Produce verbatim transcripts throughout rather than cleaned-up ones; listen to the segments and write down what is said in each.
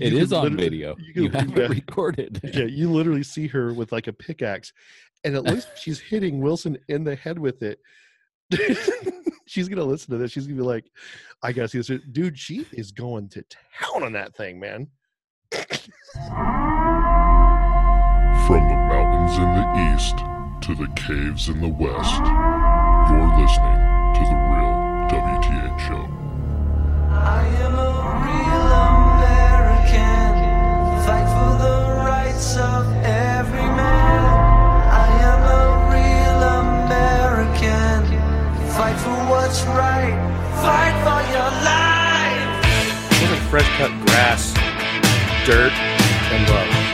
It is on video. You, you have it recorded. Yeah, you literally see her with like a pickaxe, and at least she's hitting Wilson in the head with it. She's gonna listen to this. She's gonna be like, "I gotta see this, dude." She is going to town on that thing, man. From the mountains in the east to the caves in the west, you're listening to the Real W T H Show. I am a real American. Fight for the rights of every man. I am a real American. Fight for what's right. Fight for your life. Look at fresh cut grass, dirt, and love.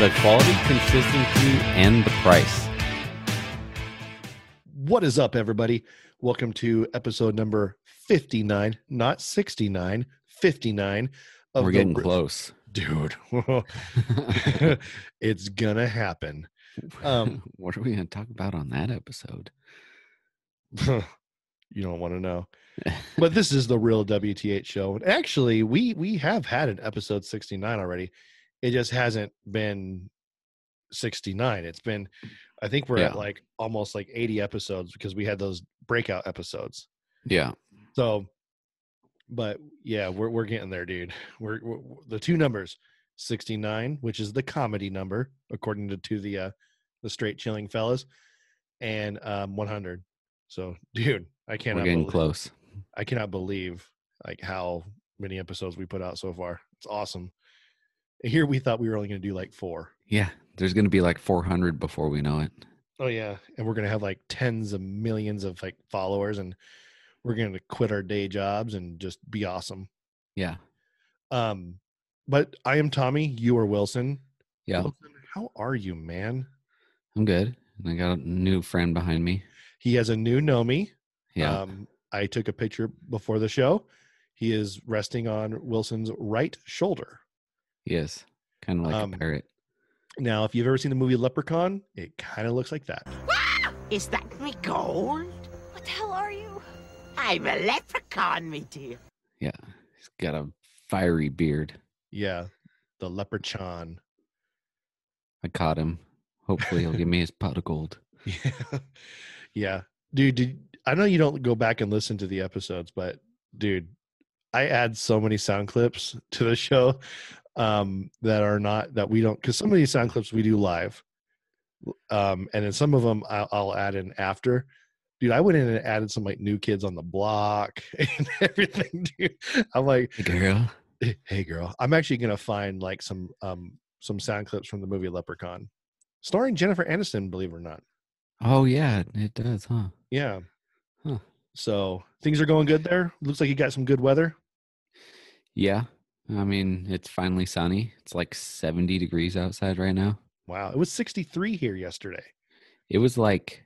The quality, consistency, and the price. What is up, everybody? Welcome to episode number fifty-nine, not sixty-nine, fifty-nine. Of We're getting the... close. Dude, it's gonna happen. Um, what are we gonna talk about on that episode? You don't want to know. But this is the Real W T H Show. And actually, we, we have had an episode sixty-nine already. It just hasn't been sixty-nine. It's been, I think we're yeah. at like almost like eighty episodes because we had those breakout episodes. Yeah. So, but yeah, we're we're getting there, dude. We're, we're the two numbers, sixty-nine, which is the comedy number according to, to the uh, the straight chilling fellas, and um, one hundred. So, dude, I cannot. We're getting believe, close. I cannot believe like how many episodes we put out so far. It's awesome. Here we thought we were only going to do like four. Yeah, there's going to be like four hundred before we know it. Oh, yeah. And we're going to have like tens of millions of like followers, and we're going to quit our day jobs and just be awesome. Yeah. Um, but I am Tommy. You are Wilson. Yeah. Wilson, how are you, man? I'm good. I got a new friend behind me. He has a new Nomi. Yeah. Um, I took a picture before the show. He is resting on Wilson's right shoulder. Yes, kind of like um, a parrot. Now, if you've ever seen the movie Leprechaun, it kind of looks like that. Wow! Is that me gold? What the hell are you? I'm a leprechaun, me dear. Yeah, he's got a fiery beard. Yeah, the leprechaun. I caught him. Hopefully, he'll give me his pot of gold. Yeah, yeah, dude. Did, I know you don't go back and listen to the episodes, but dude, I add so many sound clips to the show. Um, that are not that we don't because some of these sound clips we do live, um, and then some of them I'll, I'll add in after. Dude, I went in and added some like New Kids on the Block and everything. Dude, I'm like, hey girl, hey girl. I'm actually gonna find like some um some sound clips from the movie Leprechaun, starring Jennifer Aniston. Believe it or not. Oh yeah, it does, huh? Yeah. Huh. So things are going good there. Looks like you got some good weather. Yeah. I mean, it's finally sunny. It's like seventy degrees outside right now. Wow. It was sixty-three here yesterday. It was like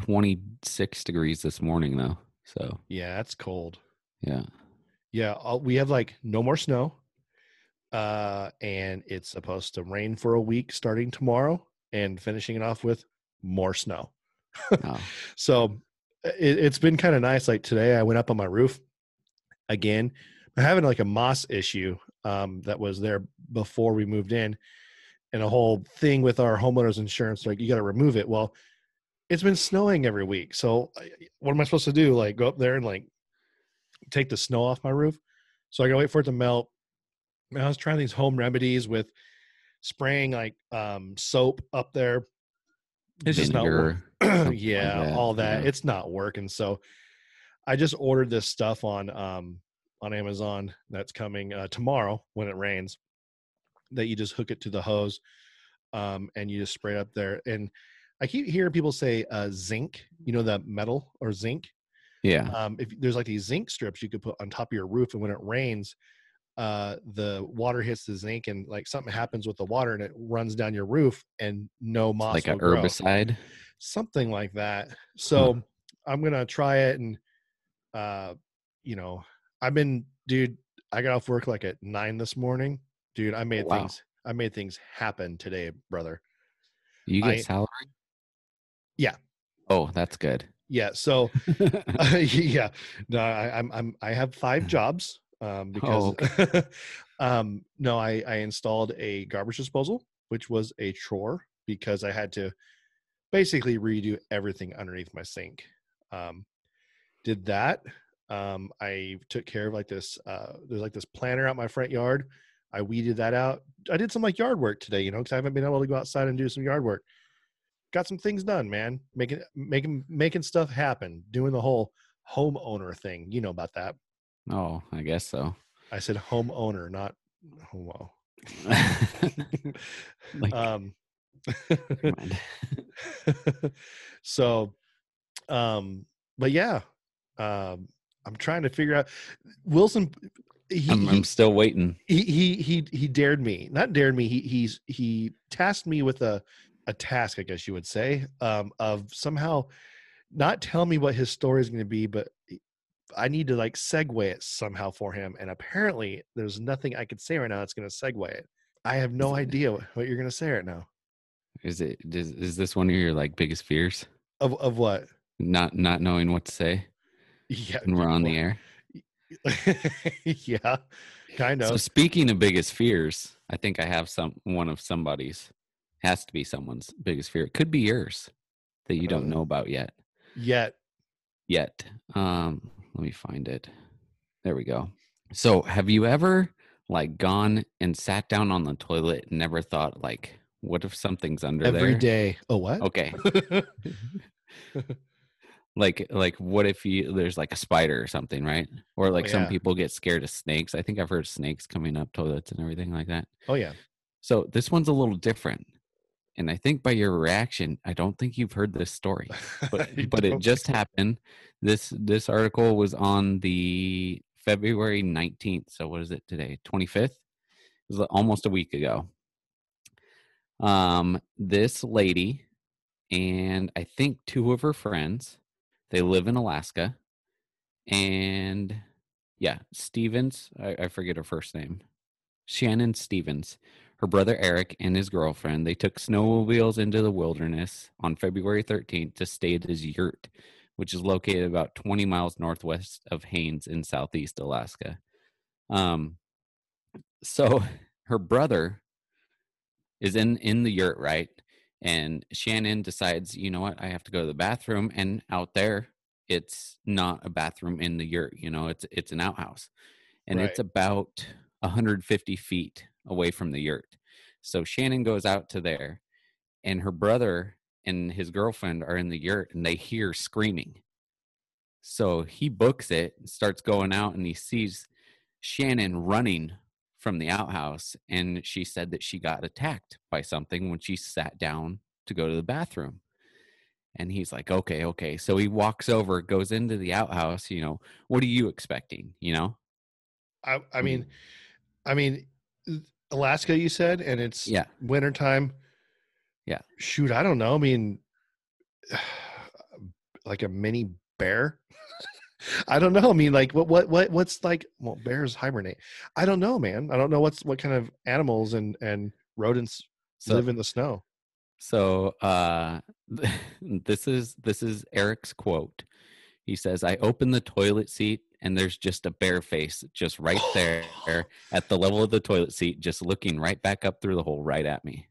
twenty-six degrees this morning, though. So yeah, that's cold. Yeah. Yeah. All, we have like no more snow. Uh, and it's supposed to rain for a week starting tomorrow and finishing it off with more snow. Oh. So it, it's been kind of nice. Like today I went up on my roof again. I'm having like a moss issue um, that was there before we moved in, and a whole thing with our homeowners insurance, like you got to remove it. Well, it's been snowing every week. So what am I supposed to do? Like go up there and like take the snow off my roof. So I got to wait for it to melt. And I was trying these home remedies with spraying like um, soap up there. It's just not working. Yeah, like that. all that. Yeah. It's not working. So I just ordered this stuff on, um, on Amazon that's coming uh, tomorrow when it rains, that you just hook it to the hose um, and you just spray it up there. And I keep hearing people say uh, zinc, you know, that metal or zinc. Yeah. Um, if there's like these zinc strips you could put on top of your roof, and when it rains, uh, the water hits the zinc and like something happens with the water and it runs down your roof and no moss. Like an herbicide, something like that. So hmm. I'm going to try it and uh, you know, I've been, dude, I got off work like at nine this morning, dude. I made wow. things, I made things happen today, brother. You get I, salary? Yeah. Oh, that's good. Yeah. So, uh, yeah, no, I, I'm, I'm, I have five jobs, um, because, oh, okay. um, no, I, I installed a garbage disposal, which was a chore because I had to basically redo everything underneath my sink. Um, did that. Um, I took care of like this, uh, there's like this planter out my front yard. I weeded that out. I did some like yard work today, you know, cause I haven't been able to go outside and do some yard work. Got some things done, man. Making, making, making stuff happen, doing the whole homeowner thing. You know about that. Oh, I guess so. I said homeowner, not homo. like, um, so, um, but yeah, um, I'm trying to figure out Wilson. He, I'm, I'm still waiting. He, he, he, he dared me, not dared me. He, he's, he tasked me with a, a task, I guess you would say, um, of somehow not tell me what his story is going to be, but I need to like segue it somehow for him. And apparently there's nothing I could say right now that's going to segue it. I have no idea what you're going to say right now. Is it, is, is this one of your like biggest fears of, of what? Not, not knowing what to say. Yeah. And we're on well, the air. Yeah, kind of. So speaking of biggest fears, I think I have some, one of somebody's. Has to be someone's biggest fear. It could be yours that you don't know about yet. Yet. Yet. Um, let me find it. There we go. So have you ever like gone and sat down on the toilet and never thought like, what if something's under there? Every day. Oh, what? Okay. Like, like what if you, there's like a spider or something, right? Or like oh, yeah. some people get scared of snakes. I think I've heard snakes coming up toilets and everything like that. Oh yeah. So this one's a little different. And I think by your reaction, I don't think you've heard this story, but, but it just happened. This this article was on the February nineteenth. So what is it today? twenty-fifth? It was almost a week ago. Um, this lady and I think two of her friends, they live in Alaska. And yeah, Stevens, I, I forget her first name, Shannon Stevens. Her brother Eric and his girlfriend, they took snowmobiles into the wilderness on February thirteenth to stay at his yurt, which is located about twenty miles northwest of Haines in southeast Alaska. Um, so her brother is in, in the yurt, right? And Shannon decides, you know what, I have to go to the bathroom. And out there, it's not a bathroom in the yurt, you know, it's it's an outhouse. And right. It's about one hundred fifty feet away from the yurt. So Shannon goes out to there and her brother and his girlfriend are in the yurt and they hear screaming. So he books it and starts going out and he sees Shannon running from the outhouse. And she said that she got attacked by something when she sat down to go to the bathroom. And he's like, okay, okay. So he walks over, goes into the outhouse, you know, what are you expecting? You know? I, I mean, I mean, Alaska, you said, and it's yeah. wintertime. Yeah. Shoot, I don't know. I mean, like a mini bear. I don't know. I mean, like what, what, what, what's like? Well, bears hibernate. I don't know, man. I don't know what's what kind of animals and and rodents so, live in the snow. So uh, this is this is Eric's quote. He says, "I opened the toilet seat." And there's just a bear face just right there at the level of the toilet seat, just looking right back up through the hole right at me.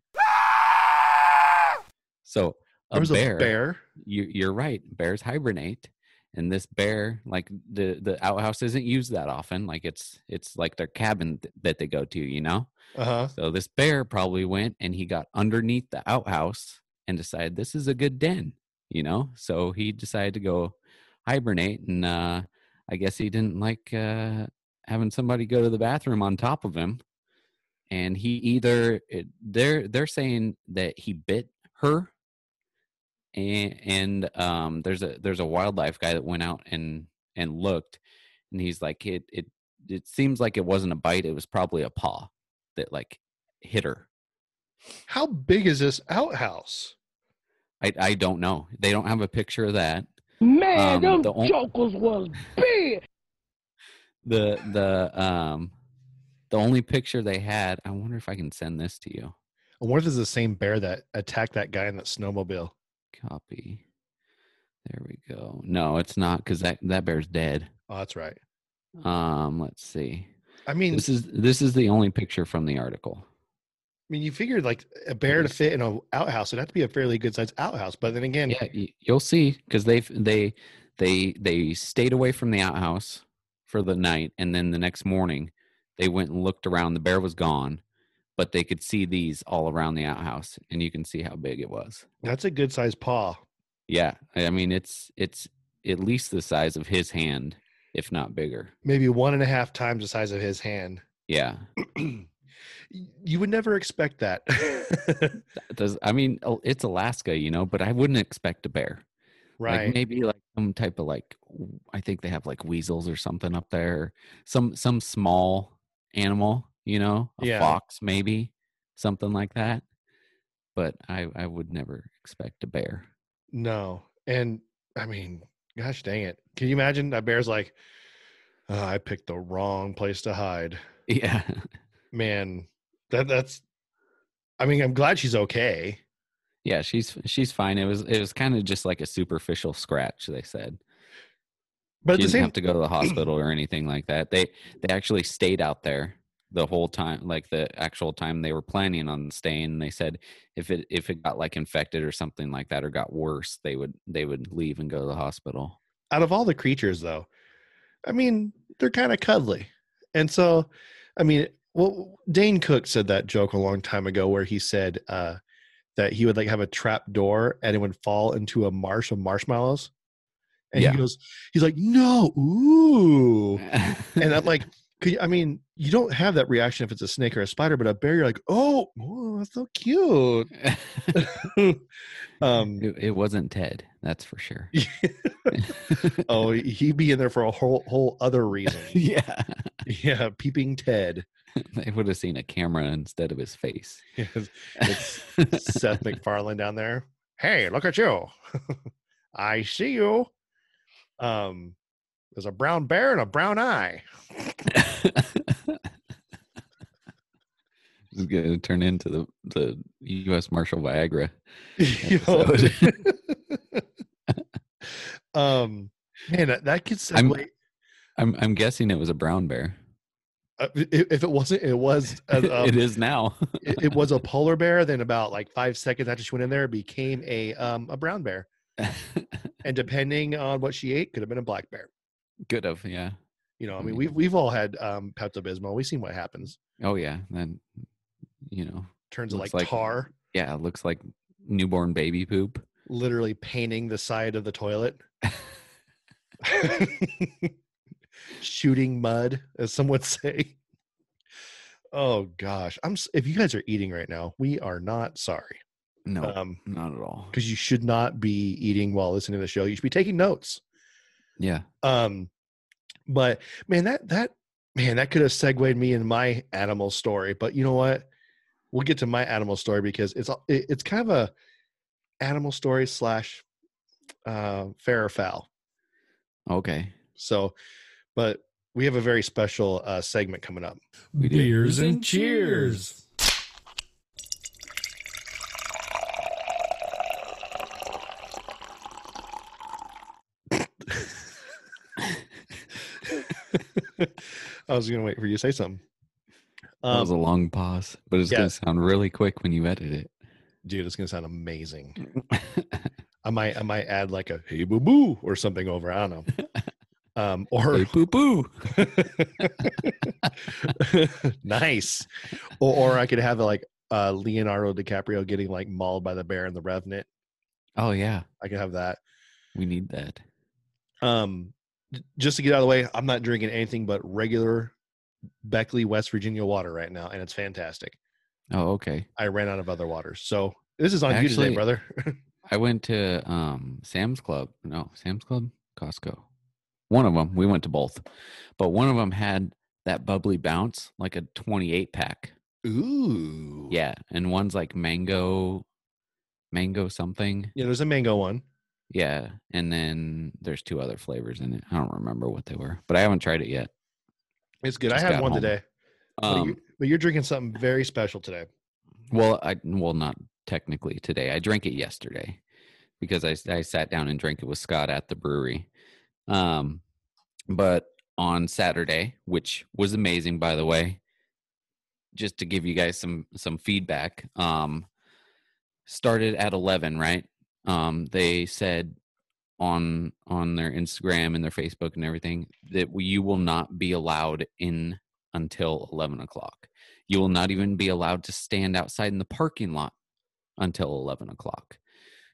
So a bear, a bear. You, you're right. Bears hibernate. And this bear, like the, the outhouse isn't used that often. Like it's, it's like their cabin th- that they go to, you know? Uh-huh. So this bear probably went and he got underneath the outhouse and decided this is a good den, you know? So he decided to go hibernate and, uh, I guess he didn't like uh, having somebody go to the bathroom on top of him. And he either, it, they're they're saying that he bit her. And, and um, there's a there's a wildlife guy that went out and, and looked. And he's like, it, it, it seems like it wasn't a bite. It was probably a paw that like hit her. How big is this outhouse? I, I don't know. They don't have a picture of that. Man, um, them the jokers was big. The the um the only picture they had, I wonder if I can send this to you. I wonder if it's the same bear that attacked that guy in that snowmobile. Copy. There we go. No, it's not, because that, that bear's dead. Oh, that's right. Um, let's see. I mean, this is this is the only picture from the article. I mean, you figured like a bear to fit in an outhouse, it'd have to be a fairly good sized outhouse. But then again, yeah, you'll see, because they they they they stayed away from the outhouse for the night, and then the next morning they went and looked around. The bear was gone, but they could see these all around the outhouse, and you can see how big it was. That's a good sized paw. Yeah, I mean it's it's at least the size of his hand, if not bigger. Maybe one and a half times the size of his hand. Yeah. You would never expect that. Does, I mean, it's Alaska, you know, but I wouldn't expect a bear. Right. Like maybe like some type of like, I think they have like weasels or something up there. Some some small animal, you know, a yeah. fox maybe, something like that. But I, I would never expect a bear. No. And I mean, gosh dang it. Can you imagine that bear's like, oh, I picked the wrong place to hide. Yeah. Man, that that's I mean, I'm glad she's okay. Yeah, she's she's fine. It was it was kind of just like a superficial scratch, they said. But at she the didn't same... have to go to the hospital or anything like that. They they actually stayed out there the whole time, like the actual time they were planning on staying. They said if it if it got like infected or something like that or got worse, they would they would leave and go to the hospital. Out of all the creatures though, I mean, they're kind of cuddly. And so, I mean, well, Dane Cook said that joke a long time ago where he said uh, that he would like have a trap door and it would fall into a marsh of marshmallows. And yeah. he goes, he's like, no, ooh. And I'm like, could you, I mean, you don't have that reaction if it's a snake or a spider, but a bear, you're like, oh, oh that's so cute. um, it, it wasn't Ted, that's for sure. Oh, he'd be in there for a whole, whole other reason. Yeah. Yeah, peeping Ted. They would have seen a camera instead of his face. Yes. It's Seth MacFarlane down there. Hey, look at you. I see you. Um, there's a brown bear and a brown eye. This is going to turn into the, the U S Marshal Viagra episode. um, man, that, that could segue. I'm, I'm, I'm guessing it was a brown bear. Uh, if it wasn't, it was. Um, it is now. it, it was a polar bear. Then about like five seconds after she went in there, it became a um a brown bear. And depending on what she ate, could have been a black bear. Could have, yeah. You know, I mean, yeah. we've we've all had um Pepto-Bismol. We've seen what happens. Oh yeah, then you know, turns it like, like tar. Yeah, it looks like newborn baby poop. Literally painting the side of the toilet. Shooting mud, as some would say. Oh gosh, I'm. If you guys are eating right now, we are not sorry. No, um, not at all. Because you should not be eating while listening to the show. You should be taking notes. Yeah. Um, but man, that that man that could have segued me in my animal story. But you know what? We'll get to my animal story because it's it's kind of a animal story slash uh, fair or foul. Okay. So. But we have a very special uh, segment coming up. We do. Beers and cheers. I was going to wait for you to say something. Um, that was a long pause, but it's yeah. going to sound really quick when you edit it. Dude, it's going to sound amazing. I might, I might add like a hey boo boo or something over. I don't know. Um, or hey, poo poo. Nice. Or, or I could have like uh, Leonardo DiCaprio getting like mauled by the bear in the Revenant. Oh yeah, I could have that. We need that. Um, just to get out of the way, I'm not drinking anything but regular Beckley, West Virginia water right now, and it's fantastic. Oh okay. I ran out of other waters, so this is on Actually, you today, brother. I went to um Sam's Club. No, Sam's Club, Costco. One of them, we went to both, but one of them had that bubbly bounce, like a twenty-eight pack. Ooh. Yeah. And one's like mango, mango something. Yeah, there's a mango one. Yeah, and then there's two other flavors in it. I don't remember what they were, but I haven't tried it yet. It's good. Just I had one home. today. Um, but, you're, but you're drinking something very special today. Well, I well not technically today. I drank it yesterday because I I sat down and drank it with Scott at the brewery. Um, but on Saturday, which was amazing, by the way, just to give you guys some some feedback. Um, started at eleven, right? Um, they said on on their Instagram and their Facebook and everything that we, you will not be allowed in until eleven o'clock. You will not even be allowed to stand outside in the parking lot until eleven o'clock.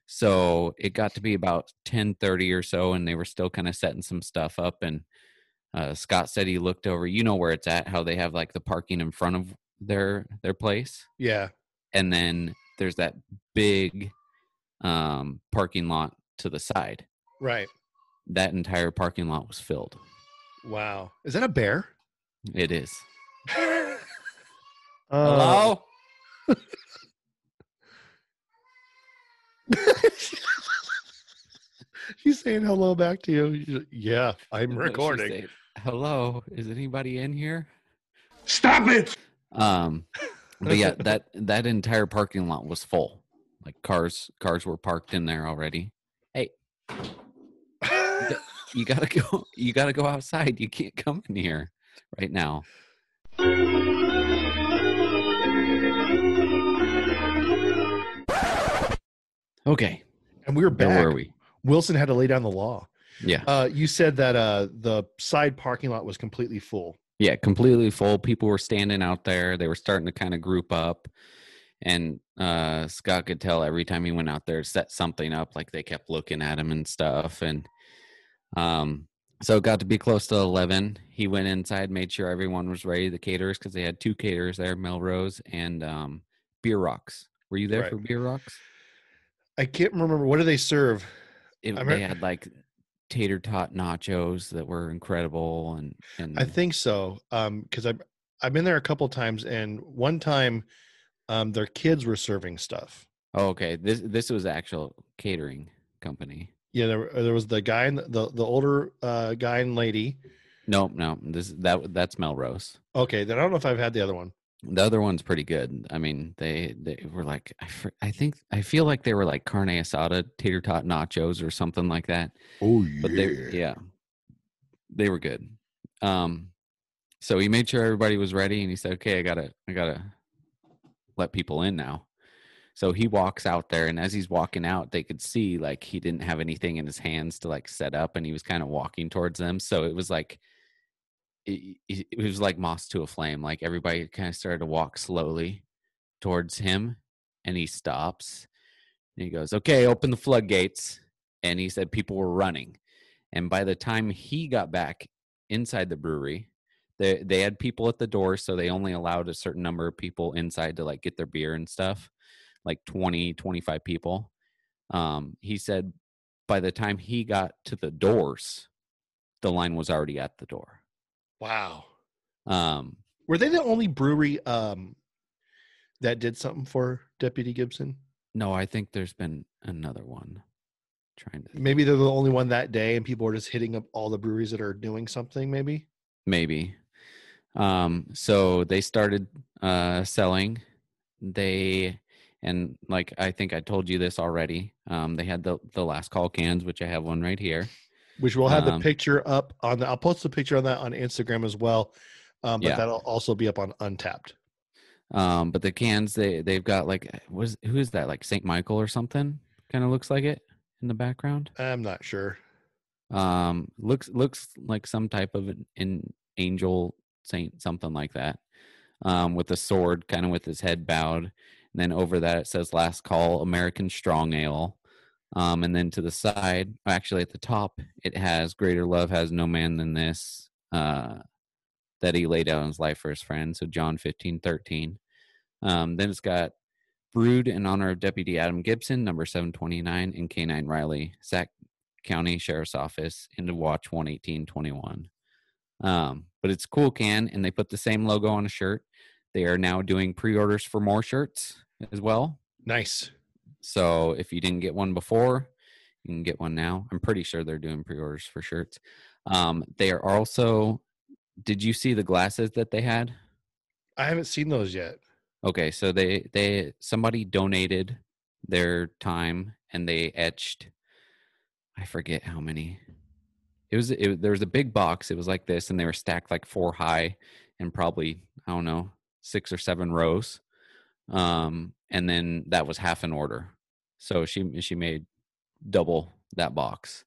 So it got to be about ten thirty or so, and they were still kind of setting some stuff up. And uh, Scott said he looked over, you know where it's at, how they have like the parking in front of their their place. Yeah. And then there's that big um, parking lot to the side. Right. That entire parking lot was filled. Wow. Is that a bear? It is. uh, Hello? She's saying hello back to you. She's like, yeah, I'm recording. Saying, hello, is anybody in here? Stop it! Um, but yeah, that that entire parking lot was full. Like cars, cars were parked in there already. Hey, you gotta go. You gotta go outside. You can't come in here right now. Okay. And we were back. Where were we? Wilson had to lay down the law. Yeah. Uh, you said that uh, the side parking lot was completely full. Yeah, completely full. People were standing out there. They were starting to kind of group up. And uh, Scott could tell every time he went out there, set something up, like they kept looking at him and stuff. And um, so it got to be close to eleven. He went inside, made sure everyone was ready, the caterers, because they had two caterers there, Melrose and um, Beer Rocks. Were you there right. for Beer Rocks? I can't remember. What do they serve? It, they had like tater tot nachos that were incredible, and, and I think so. Um, because I've I've been there a couple times, and one time, um, their kids were serving stuff. Oh, okay. This this was actual catering company. Yeah, there there was the guy and the the older uh, guy and lady. No, no, this that that's Melrose. Okay, then I don't know if I've had the other one. The other one's pretty good. I mean, they, they were like, I, I think, I feel like they were like carne asada, tater tot nachos or something like that. Oh, yeah. But they, yeah. They were good. Um, so he made sure everybody was ready, and he said, okay, I gotta, I gotta let people in now. So he walks out there, and as he's walking out, they could see like he didn't have anything in his hands to like set up, and he was kind of walking towards them. So it was like, It, it was like moss to a flame. Like everybody kind of started to walk slowly towards him, and he stops and he goes, okay, open the floodgates. And he said people were running. And by the time he got back inside the brewery, they, they had people at the door. So they only allowed a certain number of people inside to like get their beer and stuff, like twenty, twenty-five people. Um, he said by the time he got to the doors, the line was already at the door. Wow. Um, were they the only brewery um, that did something for Deputy Gibson? No, I think there's been another one. Trying to maybe they're the only one that day, and people are just hitting up all the breweries that are doing something. Maybe. Maybe. Um, so they started uh, selling. They and like I think I told you this already. Um, they had the the Last Call cans, which I have one right here. Which we'll have the um, picture up on the, I'll post the picture on that on Instagram as well. Um, but yeah. That'll also be up on Untappd. Um, but the cans, they, they've got like, what is, who is that? Like Saint Michael or something? Kind of looks like it in the background. I'm not sure. Um, looks, looks like some type of an, an angel saint, something like that. Um, with a sword, kind of with his head bowed. And then over that, it says Last Call American Strong Ale. Um, and then to the side, actually at the top, it has greater love has no man than this, uh, that he laid down his life for his friend. So John fifteen thirteen. Um, then it's got brewed in honor of Deputy Adam Gibson, number seven twenty-nine, and K nine Riley, Sac County Sheriff's Office, and to watch one eighteen twenty-one. Um, but it's a cool can, and they put the same logo on a shirt. They are now doing pre-orders for more shirts as well. Nice. So if you didn't get one before, You can get one now. I'm pretty sure they're doing pre-orders for shirts. Um, they are also, did you see the glasses that they had? I haven't seen those yet. Okay, so they, they somebody donated their time and they etched, I forget how many. It was it, there was a big box. It was like this, and they were stacked like four high, and probably I don't know six or seven rows. Um, and then that was half an order, so she she made double that box.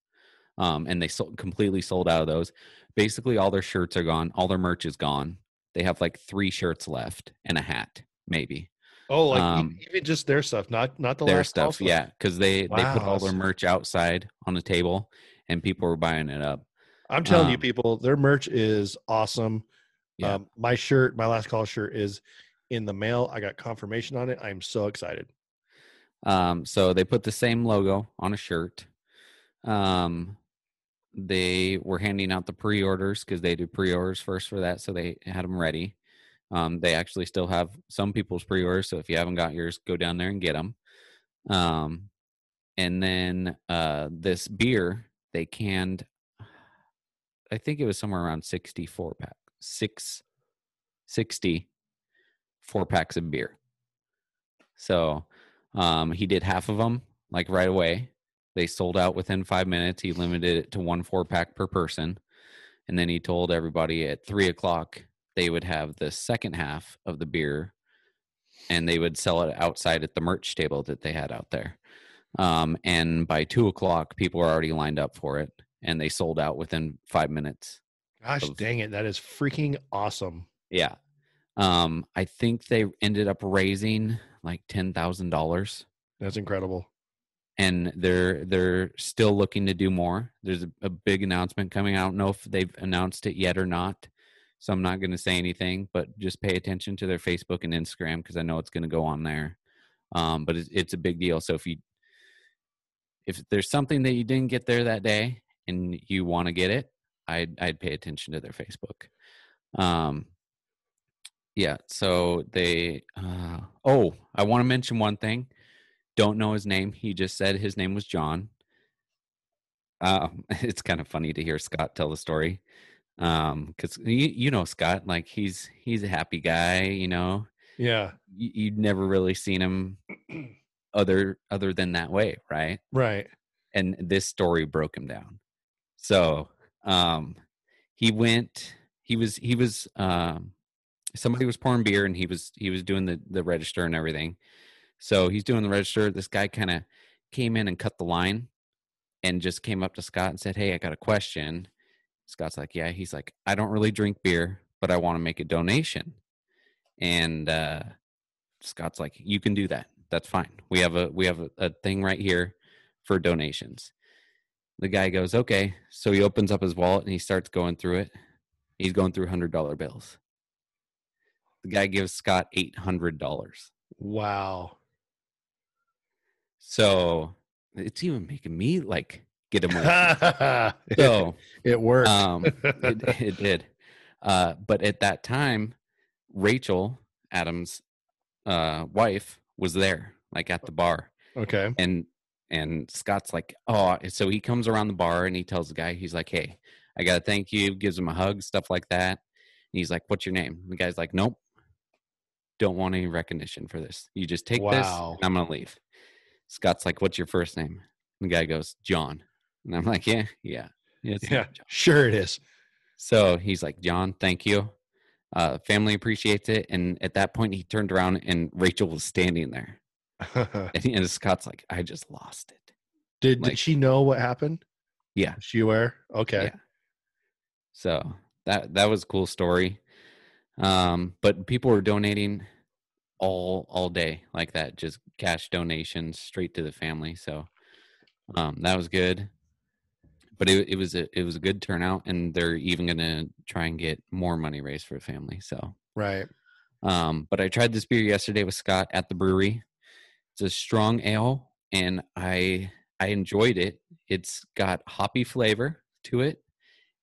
Um, and they sold, completely sold out of those. Basically, all their shirts are gone. All their merch is gone. They have like three shirts left and a hat, maybe. Oh, like um, even just their stuff, not not the their last stuff. Stuff. Yeah, because they wow. they put all their merch outside on the table, and people were buying it up. I'm telling um, you, people, their merch is awesome. Yeah. Um, my shirt, my Last Call shirt, is in the mail. I got confirmation on it. I'm so excited. Um, so they put the same logo on a shirt. Um, they were handing out the pre-orders because they do pre-orders first for that, so they had them ready. Um, they actually still have some people's pre-orders, so if you haven't got yours, go down there and get them. Um, and then uh, this beer they canned, I think it was somewhere around sixty-four pack, six, sixty four packs of beer. So um, he did half of them like right away. They sold out within five minutes. He limited it to one four pack per person. And then he told everybody at three o'clock they would have the second half of the beer and they would sell it outside at the merch table that they had out there. Um, and by two o'clock, people were already lined up for it and they sold out within five minutes. Gosh, of, dang it. That is freaking awesome. Yeah. Um, I think they ended up raising like ten thousand dollars. That's incredible. And they're they're still looking to do more. There's a, a big announcement coming. I don't know if they've announced it yet or not, so I'm not going to say anything, but just pay attention to their Facebook and Instagram because I know it's going to go on there. Um, but it's, it's a big deal. So if you if there's something that you didn't get there that day and you want to get it, I'd I'd pay attention to their Facebook. Um, yeah. So they. Uh, oh, I want to mention one thing. Don't know his name. He just said his name was John. Uh, it's kind of funny to hear Scott tell the story. Um, because you, you know Scott, like he's he's a happy guy, you know. Yeah. You, you'd never really seen him other other than that way, right? Right. And this story broke him down. So um, he went. He was he was um, somebody was pouring beer, and he was he was doing the the register and everything. So he's doing the register. This guy kind of came in and cut the line and just came up to Scott and said, "Hey, I got a question." Scott's like, "Yeah." He's like, "I don't really drink beer, but I want to make a donation." And uh, Scott's like, "You can do that. That's fine. We have a we have a, a thing right here for donations." The guy goes, "Okay." So he opens up his wallet and he starts going through it. He's going through one hundred dollar bills. The guy gives Scott eight hundred dollars. Wow. So it's even making me like get emotional. So it worked. um, it, it did. Uh, but at that time, Rachel, Adam's uh, wife, was there, like at the bar. Okay. And and Scott's like, oh, so he comes around the bar and he tells the guy, he's like, "Hey, I gotta thank you." Gives him a hug, stuff like that. And he's like, "What's your name?" And the guy's like, "Nope, don't want any recognition for this. You just take wow. this. And I'm gonna leave." Scott's like, "What's your first name?" And the guy goes, "John." And I'm like, yeah, yeah. Yeah, sure it is. So he's like, "John, thank you. Uh, family appreciates it." And at that point, he turned around and Rachel was standing there. and, and Scott's like, "I just lost it." Did like, did she know what happened? Yeah. Was she aware? Okay. Yeah. So that, that was a cool story. Um, but people were donating all all day like that, just cash donations straight to the family. So um that was good. But it, it was a it was a good turnout, and they're even gonna try and get more money raised for the family. So right. Um, but I tried this beer yesterday with Scott at the brewery. It's a strong ale, and I I enjoyed it. It's got hoppy flavor to it,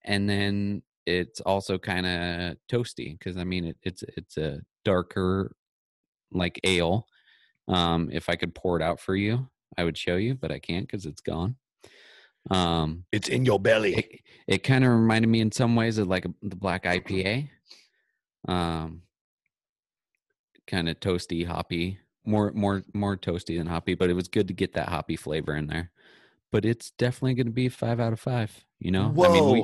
and then it's also kind of toasty because I mean it, it's it's a darker like ale. Um, if I could pour it out for you, I would show you, but I can't because it's gone. Um, it's in your belly. It, it kind of reminded me in some ways of like a, the black I P A. Um, kind of toasty, hoppy, more, more, more toasty than hoppy, but it was good to get that hoppy flavor in there. But it's definitely going to be five out of five. You know, Whoa. I mean, we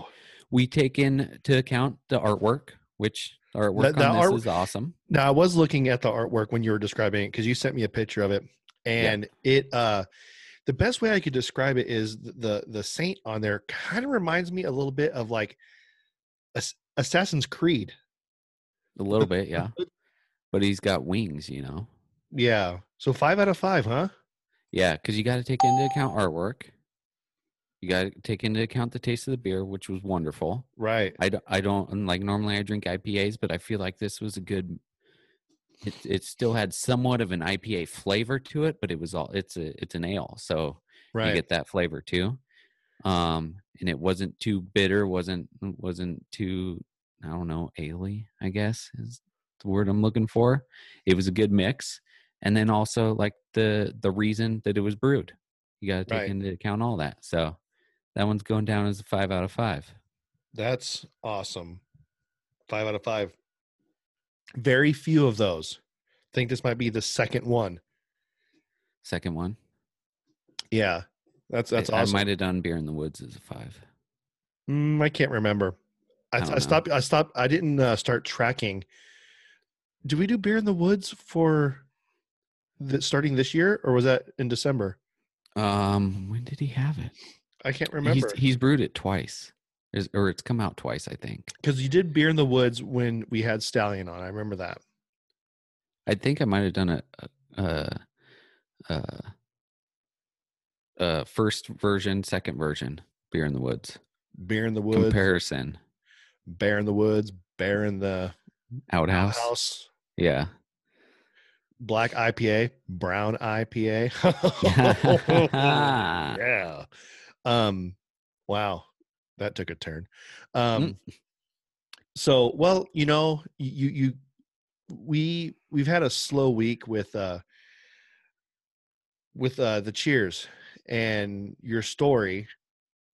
we take into account the artwork, which artwork the, the on this art- is awesome. Now, I was looking at the artwork when you were describing it because you sent me a picture of it, and yeah. it uh, the best way I could describe it is the the saint on there kind of reminds me a little bit of like Assassin's Creed. A little bit, yeah. But he's got wings, you know. Yeah. So five out of five, huh? Yeah, because you got to take into account artwork. You got to take into account the taste of the beer, which was wonderful. Right. I, d- I don't, like, normally I drink I P As, but I feel like this was a good, it, it still had somewhat of an I P A flavor to it, but it was all, it's a, it's an ale. So right. you get that flavor too. Um, and it wasn't too bitter, wasn't, wasn't too, I don't know, ale-y, I guess is the word I'm looking for. It was a good mix. And then also like the, the reason that it was brewed. You got to take right. into account all that. So, that one's going down as a five out of five. That's awesome. Five out of five. Very few of those. I think this might be the second one. Second one? Yeah. That's that's I, awesome. I might have done Beer in the Woods as a five. Mm, I can't remember. I, I, I stopped. I stopped. I didn't uh, start tracking. Did we do Beer in the Woods for the, starting this year, or was that in December? Um, when did he have it? I can't remember. He's, he's brewed it twice, There's, or it's come out twice, I think. Because you did Beer in the Woods when we had Stallion on. I remember that. I think I might have done a, a, a, a first version, second version, Beer in the Woods. Beer in the Woods. Comparison. Bear in the Woods, Bear in the Outhouse. outhouse. Yeah. Black I P A, brown I P A. Yeah. Um, wow, that took a turn. Um, so, well, you know, you, you, we, we've had a slow week with, uh, with, uh, the cheers, and your story,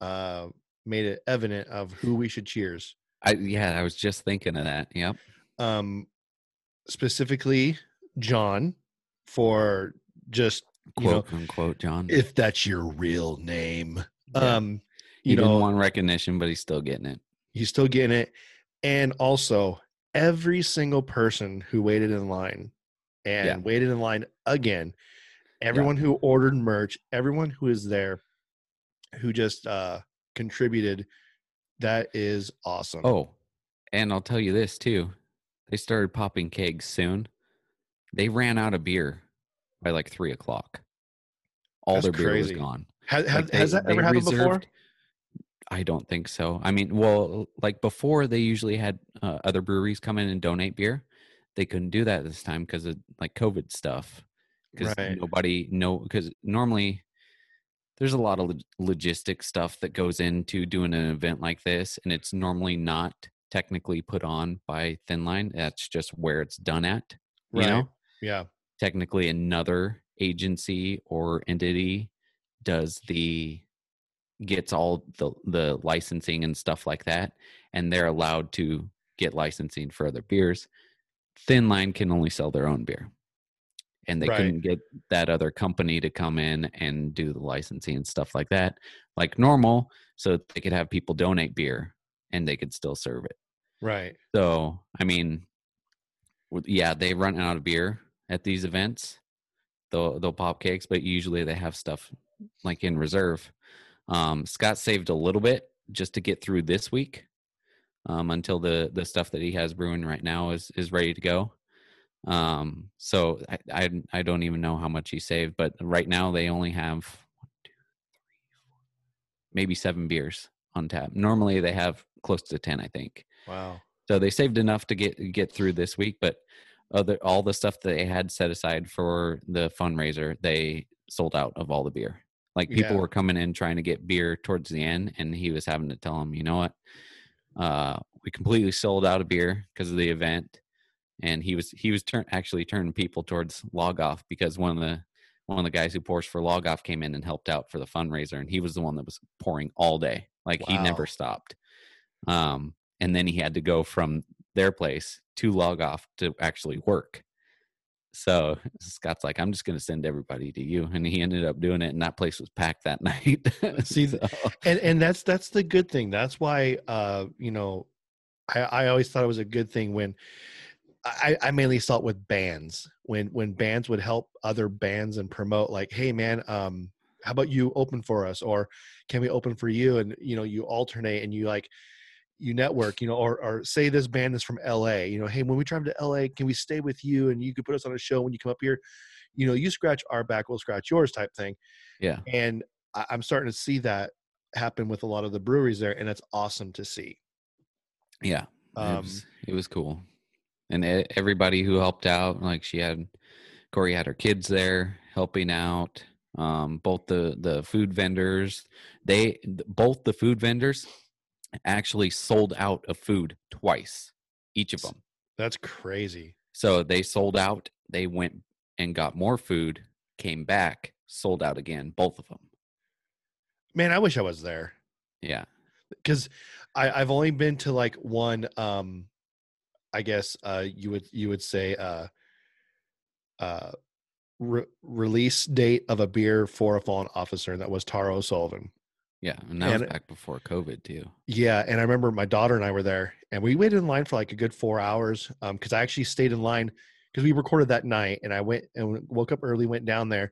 uh, made it evident of who we should cheers. I, yeah, I was just thinking of that. Yep. Um, specifically John for just, quote you know, unquote, John, if that's your real name. Yeah. Um, you he know, didn't want recognition, but he's still getting it. He's still getting it. And also every single person who waited in line and yeah. waited in line again, everyone yeah. who ordered merch, everyone who is there, who just uh, contributed. That is awesome. Oh, and I'll tell you this too. They started popping kegs soon. They ran out of beer by like three o'clock. All That's their beer crazy. was gone. Has, like they, has that ever happened reserved, before? I don't think so. I mean, well, like before they usually had uh, other breweries come in and donate beer. They couldn't do that this time because of like COVID stuff. Because right. nobody know. Because normally there's a lot of logistic stuff that goes into doing an event like this, and it's normally not technically put on by Thin Line. That's just where it's done at. You right. know? Yeah. Technically, another agency or entity does the gets all the the licensing and stuff like that, and they're allowed to get licensing for other beers. Thin Line can only sell their own beer, and they right. couldn't get that other company to come in and do the licensing and stuff like that, like normal, so they could have people donate beer and they could still serve it. Right. So, I mean, yeah, they run out of beer at these events. They'll they'll pop cakes, but usually they have stuff like in reserve. Um, Scott saved a little bit just to get through this week um, until the the stuff that he has brewing right now is is ready to go. Um, so I, I I don't even know how much he saved, but right now they only have one, two, three, four, maybe seven beers on tap. Normally they have close to ten, I think. Wow. So they saved enough to get get through this week, but other all the stuff that they had set aside for the fundraiser, they sold out of all the beer. Like people yeah. were coming in trying to get beer towards the end, and he was having to tell them, you know what, uh, we completely sold out of beer because of the event. And he was he was turn actually turning people towards log off because one of the one of the guys who pours for Log Off came in and helped out for the fundraiser, and he was the one that was pouring all day. Like, wow. He never stopped. Um, and then he had to go from their place to Log Off to actually work. So Scott's like, I'm just going to send everybody to you. And he ended up doing it. And that place was packed that night. See, so. and, and that's, that's the good thing. That's why, uh, you know, I, I always thought it was a good thing when I, I mainly saw it with bands, when, when bands would help other bands and promote, like, hey man, um, how about you open for us, or can we open for you? And, you know, you alternate and you like, you network, you know, or, or say this band is from L A, you know, hey, when we travel to L A, can we stay with you? And you could put us on a show when you come up here, you know, you scratch our back, we'll scratch yours type thing. Yeah. And I, I'm starting to see that happen with a lot of the breweries there. And that's awesome to see. Yeah. Um, it was, it was cool. And everybody who helped out, like she had, Corey had her kids there helping out. Um, both the, the food vendors, they, both the food vendors actually sold out of food twice, each of them. That's crazy. So they sold out, they went and got more food, came back, sold out again, both of them. Man, I wish I was there. Yeah. Because I've only been to like one, um, I guess uh, you would you would say uh, uh, re- release date of a beer for a fallen officer, and that was Tara O'Sullivan. Yeah, and that and, was back before COVID too. Yeah, and I remember my daughter and I were there, and we waited in line for like a good four hours because um, I actually stayed in line because we recorded that night, and I went and woke up early, went down there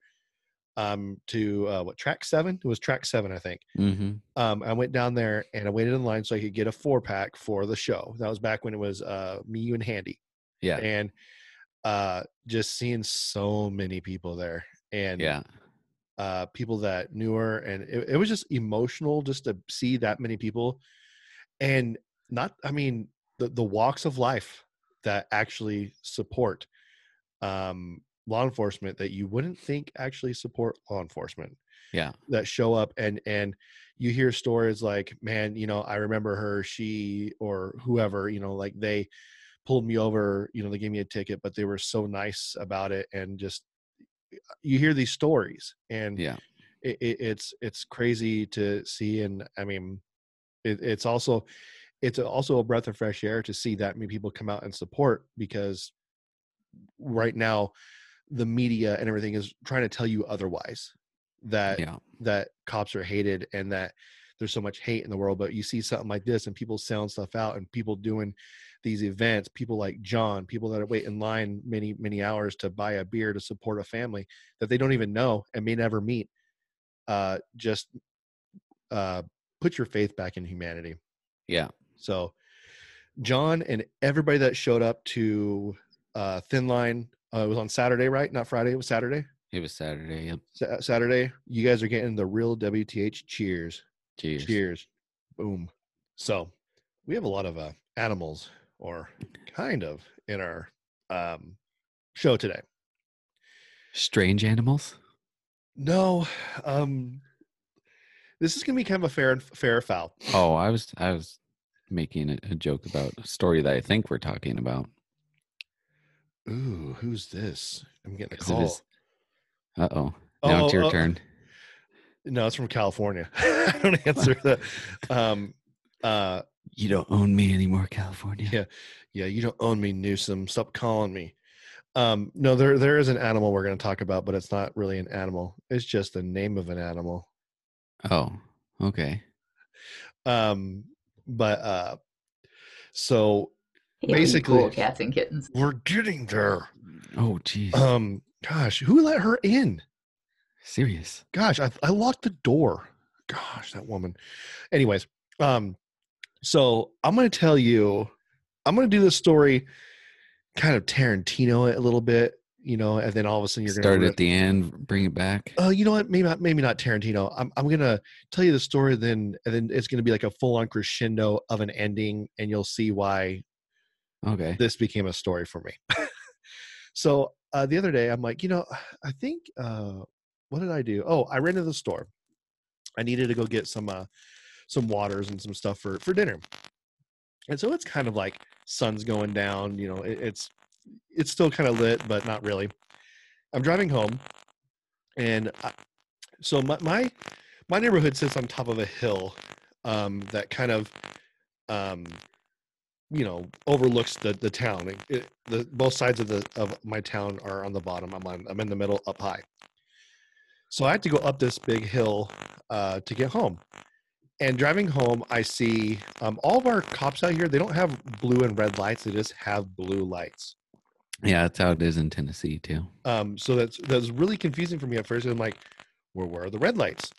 um, to uh, what track seven? It was track seven, I think. Mm-hmm. Um, I went down there and I waited in line so I could get a four pack for the show. That was back when it was uh, me, you, and Handy. Yeah, and uh, just seeing so many people there, and yeah. Uh, people that knew her, and it, it was just emotional just to see that many people, and not, I mean, the, the walks of life that actually support um, law enforcement that you wouldn't think actually support law enforcement. Yeah. That show up, and, and you hear stories like, man, you know, I remember her, she, or whoever, you know, like they pulled me over, you know, they gave me a ticket, but they were so nice about it, and just, you hear these stories, and yeah, it, it, it's, it's crazy to see. And I mean, it, it's also, it's also a breath of fresh air to see that many people come out and support, because right now the media and everything is trying to tell you otherwise, that, yeah. that cops are hated and that there's so much hate in the world, but you see something like this and people selling stuff out and people doing these events, people like John, people that wait in line many, many hours to buy a beer to support a family that they don't even know and may never meet. Uh, just uh, put your faith back in humanity. Yeah. So John and everybody that showed up to uh, Thin Line, uh, it was on Saturday, right? Not Friday. It was Saturday. It was Saturday. Yep. Sa- Saturday. You guys are getting the real W T H cheers. Cheers. Cheers. Boom. So we have a lot of uh, animals, or kind of, in our um, show today. Strange animals? No. Um, this is going to be kind of a fair fair foul. Oh, I was I was making a joke about a story that I think we're talking about. Ooh, who's this? I'm getting a call. Is, uh-oh. Now oh, it's your uh, turn. No, it's from California. I don't answer that. Um, uh, You don't own me anymore, California. Yeah. Yeah. You don't own me, Newsom. Stop calling me. Um, no, there, there is an animal we're going to talk about, but it's not really an animal. It's just the name of an animal. Oh, okay. Um, but, uh, so yeah, basically cool cats and kittens. We're getting there. Oh, geez. Um, gosh, who let her in? Serious. Gosh. I, I locked the door. Gosh, that woman. Anyways. Um, So I'm going to tell you, I'm going to do this story kind of Tarantino it a little bit, you know, and then all of a sudden you're going to start at the end, bring it back. Oh, uh, you know what? Maybe not, maybe not Tarantino. I'm I'm going to tell you the story then, and then it's going to be like a full on crescendo of an ending, and you'll see why. Okay. This became a story for me. So uh, the other day I'm like, you know, I think, uh, what did I do? Oh, I ran to the store. I needed to go get some, uh, some waters and some stuff for, for dinner. And so it's kind of like sun's going down, you know, it, it's, it's still kind of lit, but not really. I'm driving home And I, so my, my, my neighborhood sits on top of a hill um, that kind of, um, you know, overlooks the, the town. It, it, the, both sides of the, of my town are on the bottom. I'm on, I'm in the middle up high. So I had to go up this big hill uh, to get home. And driving home, I see um, all of our cops out here, they don't have blue and red lights. They just have blue lights. Yeah, that's how it is in Tennessee, too. Um, so that's that's really confusing for me at first. I'm like, where, where are the red lights?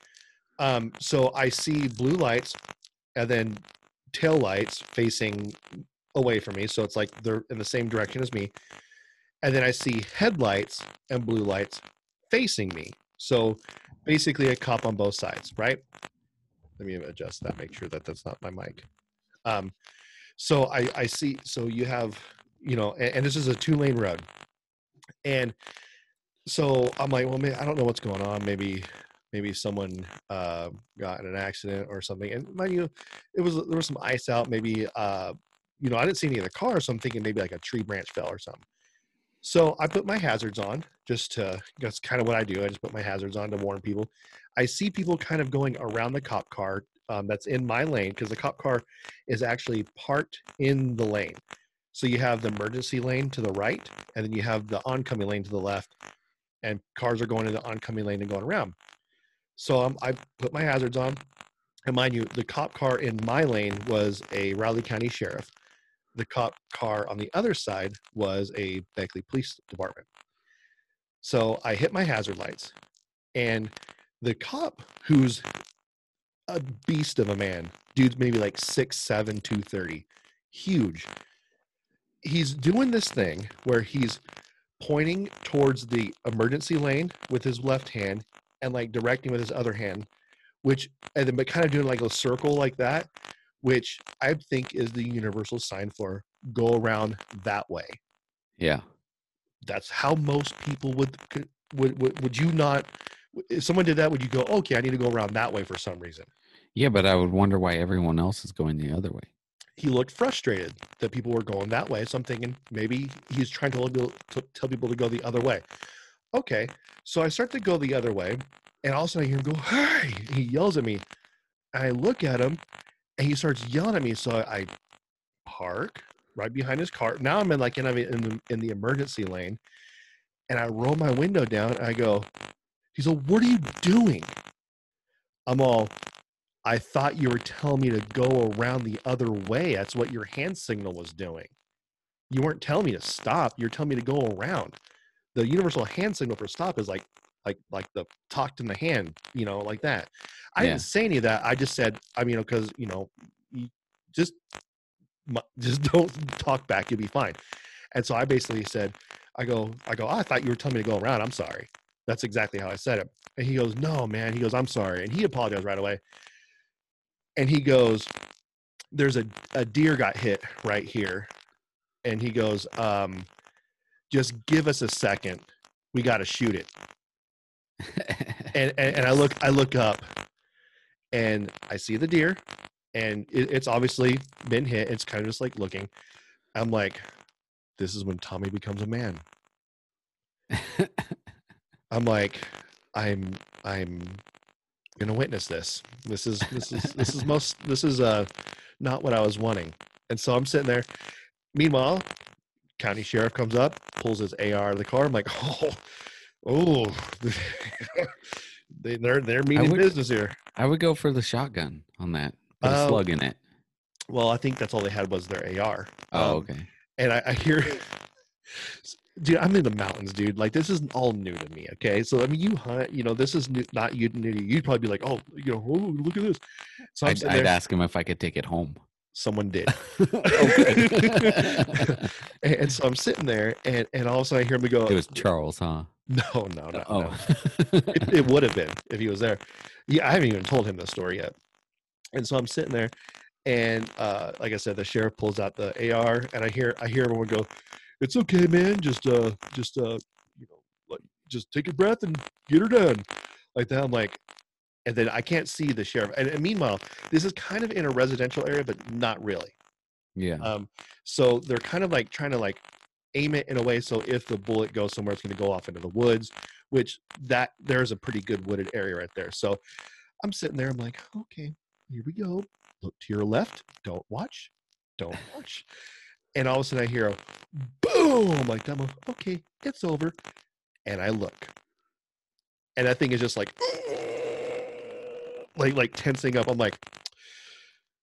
Um, so I see blue lights and then tail lights facing away from me. So it's like they're in the same direction as me. And then I see headlights and blue lights facing me. So basically a cop on both sides, right? Let me adjust that, make sure that that's not my mic. Um, so I, I see, so you have, you know, and, and this is a two lane road. And so I'm like, well, man, I don't know what's going on. Maybe, maybe someone uh, got in an accident or something. And mind you, it was, there was some ice out. Maybe, uh, you know, I didn't see any of the cars. So I'm thinking maybe like a tree branch fell or something. So I put my hazards on just to, that's kind of what I do. I just put my hazards on to warn people. I see people kind of going around the cop car um, that's in my lane, because the cop car is actually parked in the lane. So you have the emergency lane to the right, and then you have the oncoming lane to the left, and cars are going in the oncoming lane and going around. So um, I put my hazards on, and mind you, the cop car in my lane was a Raleigh County Sheriff. The cop car on the other side was a Beckley Police Department. So I hit my hazard lights, and the cop, who's a beast of a man, dude's maybe like six seven, two thirty, huge. He's doing this thing where he's pointing towards the emergency lane with his left hand and like directing with his other hand, which, and then but kind of doing like a circle like that, which I think is the universal sign for go around that way. Yeah. That's how most people would, would, would, would you not, if someone did that, would you go, okay, I need to go around that way for some reason? Yeah, but I would wonder why everyone else is going the other way. He looked frustrated that people were going that way. So I'm thinking maybe he's trying to, to, to tell people to go the other way. Okay. So I start to go the other way, and all of a sudden I hear him go, hey, he yells at me. And I look at him, and he starts yelling at me. So I park right behind his car. Now I'm in like in, in, the, in the emergency lane, and I roll my window down, and I go, he's like, what are you doing? I'm all, I thought you were telling me to go around the other way. That's what your hand signal was doing. You weren't telling me to stop. You're telling me to go around. The universal hand signal for stop is like, like, like the talked in the hand, you know, like that. I yeah. didn't say any of that. I just said, I mean, because, you know, you just, just don't talk back. You'll be fine. And so I basically said, I go, I go, oh, I thought you were telling me to go around. I'm sorry. That's exactly how I said it. And he goes, no, man. He goes, I'm sorry. And he apologized right away. And he goes, there's a, a deer got hit right here. And he goes, um, just give us a second. We got to shoot it. and, and and I look, I look up, and I see the deer, and it, it's obviously been hit. It's kind of just like looking. I'm like, this is when Tommy becomes a man. I'm like, I'm, I'm gonna witness this. This is, this is, this is most, this is uh, not what I was wanting. And so I'm sitting there. Meanwhile, county sheriff comes up, pulls his A R out of the car. I'm like, oh. Oh, they, they're they're mean in business here. I would go for the shotgun on that. Put a um, slug in it. Well, I think that's all they had was their A R. Oh, um, okay. And I, I hear, dude, I'm in the mountains, dude. Like, this isn't all new to me, okay? So, I mean, you hunt, you know, this is new, not you new to you. You'd probably be like, oh, you know, oh, look at this. So I'd, I'd ask him if I could take it home. Someone did. and, and so I'm sitting there, and, and all of a sudden I hear him go. It was Charles, huh? No, no, no. Oh. no. It, it would have been if he was there. Yeah, I haven't even told him the story yet. And so I'm sitting there, and uh, like I said, the sheriff pulls out the A R, and I hear I hear everyone go, "It's okay, man. Just uh, just uh, you know, like, just take a breath and get her done." Like that. I'm like. And then I can't see the sheriff. And, and meanwhile, this is kind of in a residential area, but not really. Yeah. Um. So they're kind of like trying to like aim it in a way so if the bullet goes somewhere, it's going to go off into the woods, which that there's a pretty good wooded area right there. So I'm sitting there. I'm like, okay, here we go. Look to your left. Don't watch. Don't watch. And all of a sudden I hear a boom. I'm like, okay, it's over. And I look. And that thing is just like, like, like tensing up. I'm like,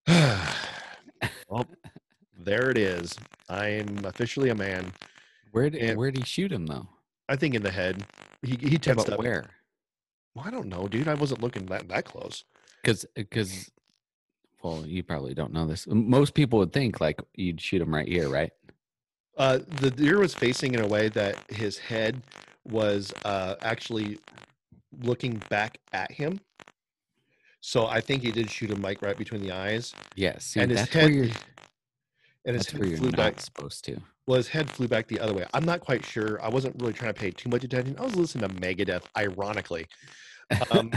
ah, well, there it is. I'm officially a man. Where did, and where did he shoot him though? I think in the head. He, he tensed about up. Where? Well, I don't know, dude. I wasn't looking that, that close. Cause, cause, well, you probably don't know this. Most people would think like you'd shoot him right here, right? Uh, the deer was facing in a way that his head was uh, actually looking back at him. So I think he did shoot him like right between the eyes. Yes. Yeah, and his head, and his head flew back. Supposed to. Well, his head flew back the other way. I'm not quite sure. I wasn't really trying to pay too much attention. I was listening to Megadeth, ironically. Um,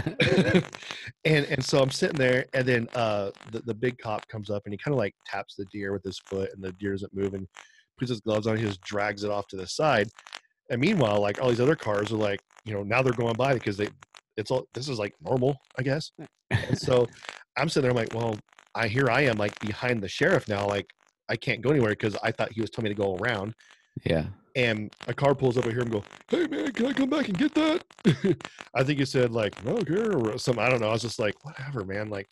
and and so I'm sitting there, and then uh, the, the big cop comes up, and he kind of like taps the deer with his foot, and the deer isn't moving. Puts his gloves on, he just drags it off to the side. And meanwhile, like all these other cars are like, you know, now they're going by because they, it's all, this is like normal, I guess. And so I'm sitting there, I'm like, well, I, here I am like behind the sheriff now. Like I can't go anywhere because I thought he was telling me to go around. Yeah. And a car pulls up over here and go, hey man, can I come back and get that? I think he said like, no, here or something. I don't know. I was just like, whatever, man. Like,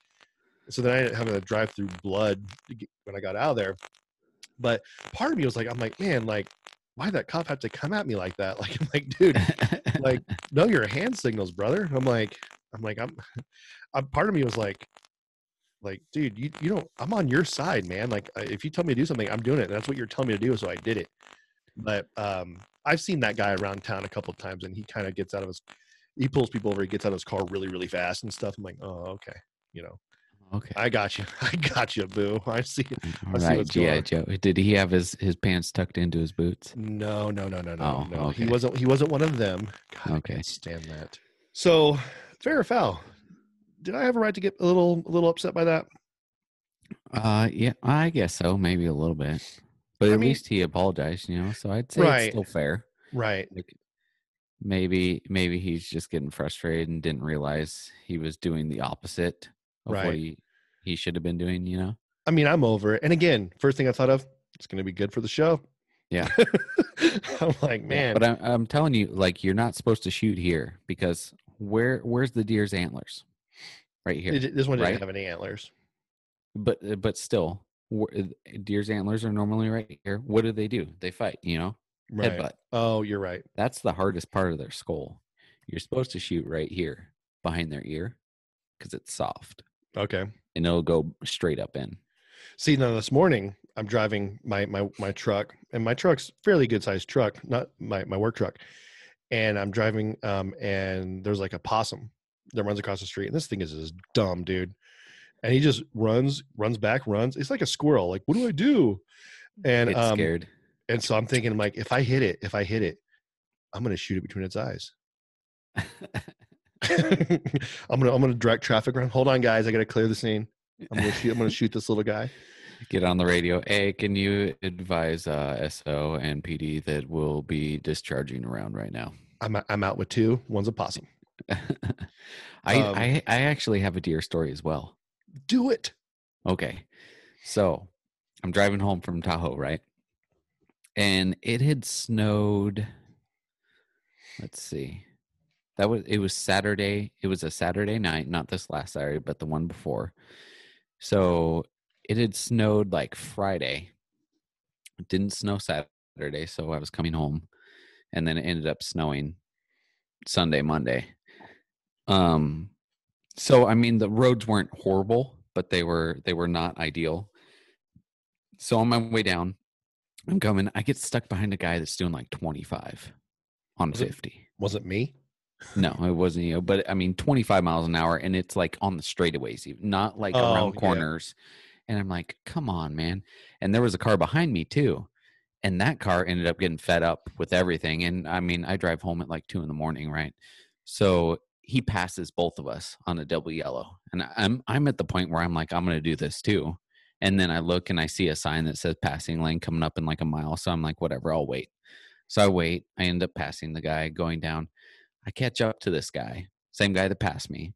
so then I ended up having to drive through blood to get, when I got out of there. But part of me was like, I'm like, man, like, why that cop have to come at me like that? Like, I'm like, dude, like, know your hand signals, brother. I'm like, I'm like, I'm, I'm part of me was like, like, dude, you, you don't, I'm on your side, man. Like, if you tell me to do something, I'm doing it. And that's what you're telling me to do. So I did it. But um, I've seen that guy around town a couple of times, and he kind of gets out of his, he pulls people over, he gets out of his car really, really fast and stuff. I'm like, oh, okay. You know. Okay. I got you. I got you, boo. I see. I see right, G I. Joe. Did he have his, his pants tucked into his boots? No, no, no, no, no, oh, no. Okay. He wasn't. He wasn't one of them. God, okay. I can't stand that. So, fair or foul? Did I have a right to get a little, a little upset by that? Uh, yeah, I guess so. Maybe a little bit, but I at mean, least he apologized, you know. So I'd say right, it's still fair, right? Like, maybe, maybe he's just getting frustrated and didn't realize he was doing the opposite. Of right. what he, he should have been doing, you know? I mean, I'm over it. And again, first thing I thought of, it's going to be good for the show. Yeah. I'm like, man. But I'm, I'm telling you, like, you're not supposed to shoot here because where where's the deer's antlers? Right here. It, this one doesn't right? have any antlers. But but still, deer's antlers are normally right here. What do they do? They fight, you know? Right. Headbutt. Oh, you're right. That's the hardest part of their skull. You're supposed to shoot right here behind their ear because it's soft. Okay. And it'll go straight up in. See, now this morning I'm driving my, my, my truck, and my truck's fairly good sized truck, not my, my work truck. And I'm driving, um, and there's like a possum that runs across the street. And this thing is this dumb dude. And he just runs, runs back, runs. It's like a squirrel. Like, what do I do? And, um, scared. And so I'm thinking like, if I hit it, if I hit it, I'm going to shoot it between its eyes. I'm gonna I'm gonna direct traffic around. Hold on, guys, I gotta clear the scene. I'm gonna shoot I'm gonna shoot this little guy. Get on the radio. Hey, can you advise uh, S O and P D that we'll be discharging around right now? I'm I'm out with two. One's a possum. I um, I I actually have a deer story as well. Do it. Okay, so I'm driving home from Tahoe, right? And it had snowed. Let's see. That was, it was Saturday. It was a Saturday night, not this last Saturday, but the one before. So it had snowed like Friday. It didn't snow Saturday. So I was coming home, and then it ended up snowing Sunday, Monday. Um, so, I mean, the roads weren't horrible, but they were, they were not ideal. So on my way down, I'm coming, I get stuck behind a guy that's doing like twenty-five on fifty. Was it me? No, it wasn't you. But I mean, twenty-five miles an hour, and it's like on the straightaways, even not like oh, around corners. Yeah. And I'm like, come on, man. And there was a car behind me too. And that car ended up getting fed up with everything. And I mean, I drive home at like two in the morning, right? So he passes both of us on a double yellow. And I'm I'm at the point where I'm like, I'm gonna do this too. And then I look and I see a sign that says passing lane coming up in like a mile. So I'm like, whatever, I'll wait. So I wait, I end up passing the guy going down. I catch up to this guy, same guy that passed me,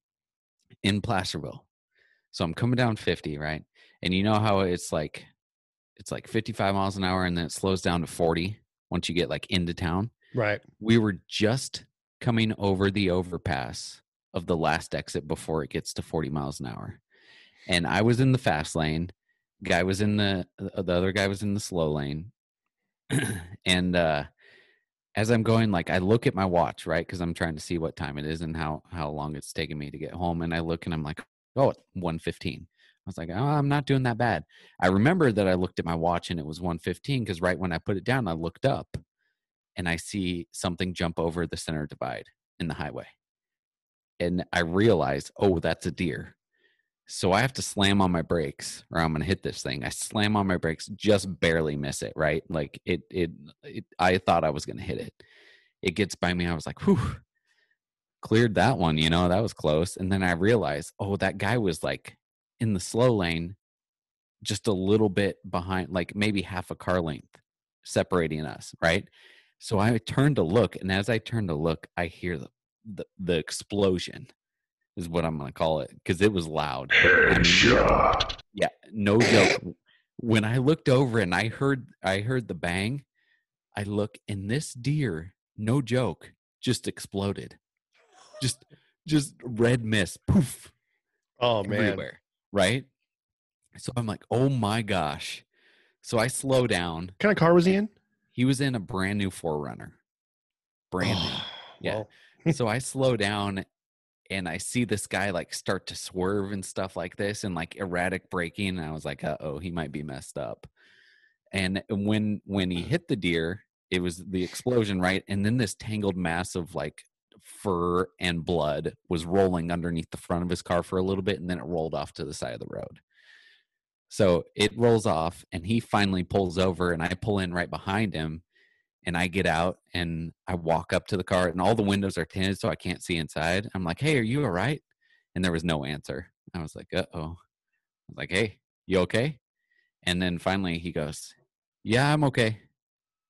in Placerville. So I'm coming down fifty, right? And you know how it's like, it's like fifty-five miles an hour and then it slows down to forty once you get like into town. Right. We were just coming over the overpass of the last exit before it gets to forty miles an hour. And I was in the fast lane. Guy was in the, the other guy was in the slow lane. And, uh, as I'm going, like, I look at my watch, right? Cause I'm trying to see what time it is and how, how long it's taking me to get home. And I look and I'm like, oh, it's one fifteen. I was like, oh, I'm not doing that bad. I remember that I looked at my watch and it was one fifteen. Cause right when I put it down, I looked up and I see something jump over the center divide in the highway. And I realized, oh, that's a deer. So I have to slam on my brakes or I'm going to hit this thing. I slam on my brakes, just barely miss it, right? Like it, it, it I thought I was going to hit it. It gets by me. I was like, whew, cleared that one, you know, that was close. And then I realized, oh, that guy was like in the slow lane, just a little bit behind, like maybe half a car length separating us, right? So I turned to look. And as I turned to look, I hear the, the, the explosion. Is what I'm going to call it, because it was loud. Headshot. I mean, yeah, no joke. When I looked over and I heard I heard the bang, I look and this deer, no joke, just exploded. Just just red mist, poof. Oh man. Everywhere, right? So I'm like, "Oh my gosh." So I slow down. What kind of car was he in? He was in a brand new four runner. Brand oh, new. Yeah. Well. So I slow down. And I see this guy like start to swerve and stuff like this and like erratic braking. And I was like, uh-oh, he might be messed up. And when, when he hit the deer, it was the explosion, right? And then this tangled mass of like fur and blood was rolling underneath the front of his car for a little bit. And then it rolled off to the side of the road. So it rolls off and he finally pulls over and I pull in right behind him. And I get out and I walk up to the car and all the windows are tinted so I can't see inside. I'm like, hey, are you all right? And there was no answer. I was like, uh-oh. I was like, hey, you okay? And then finally he goes, yeah, I'm okay,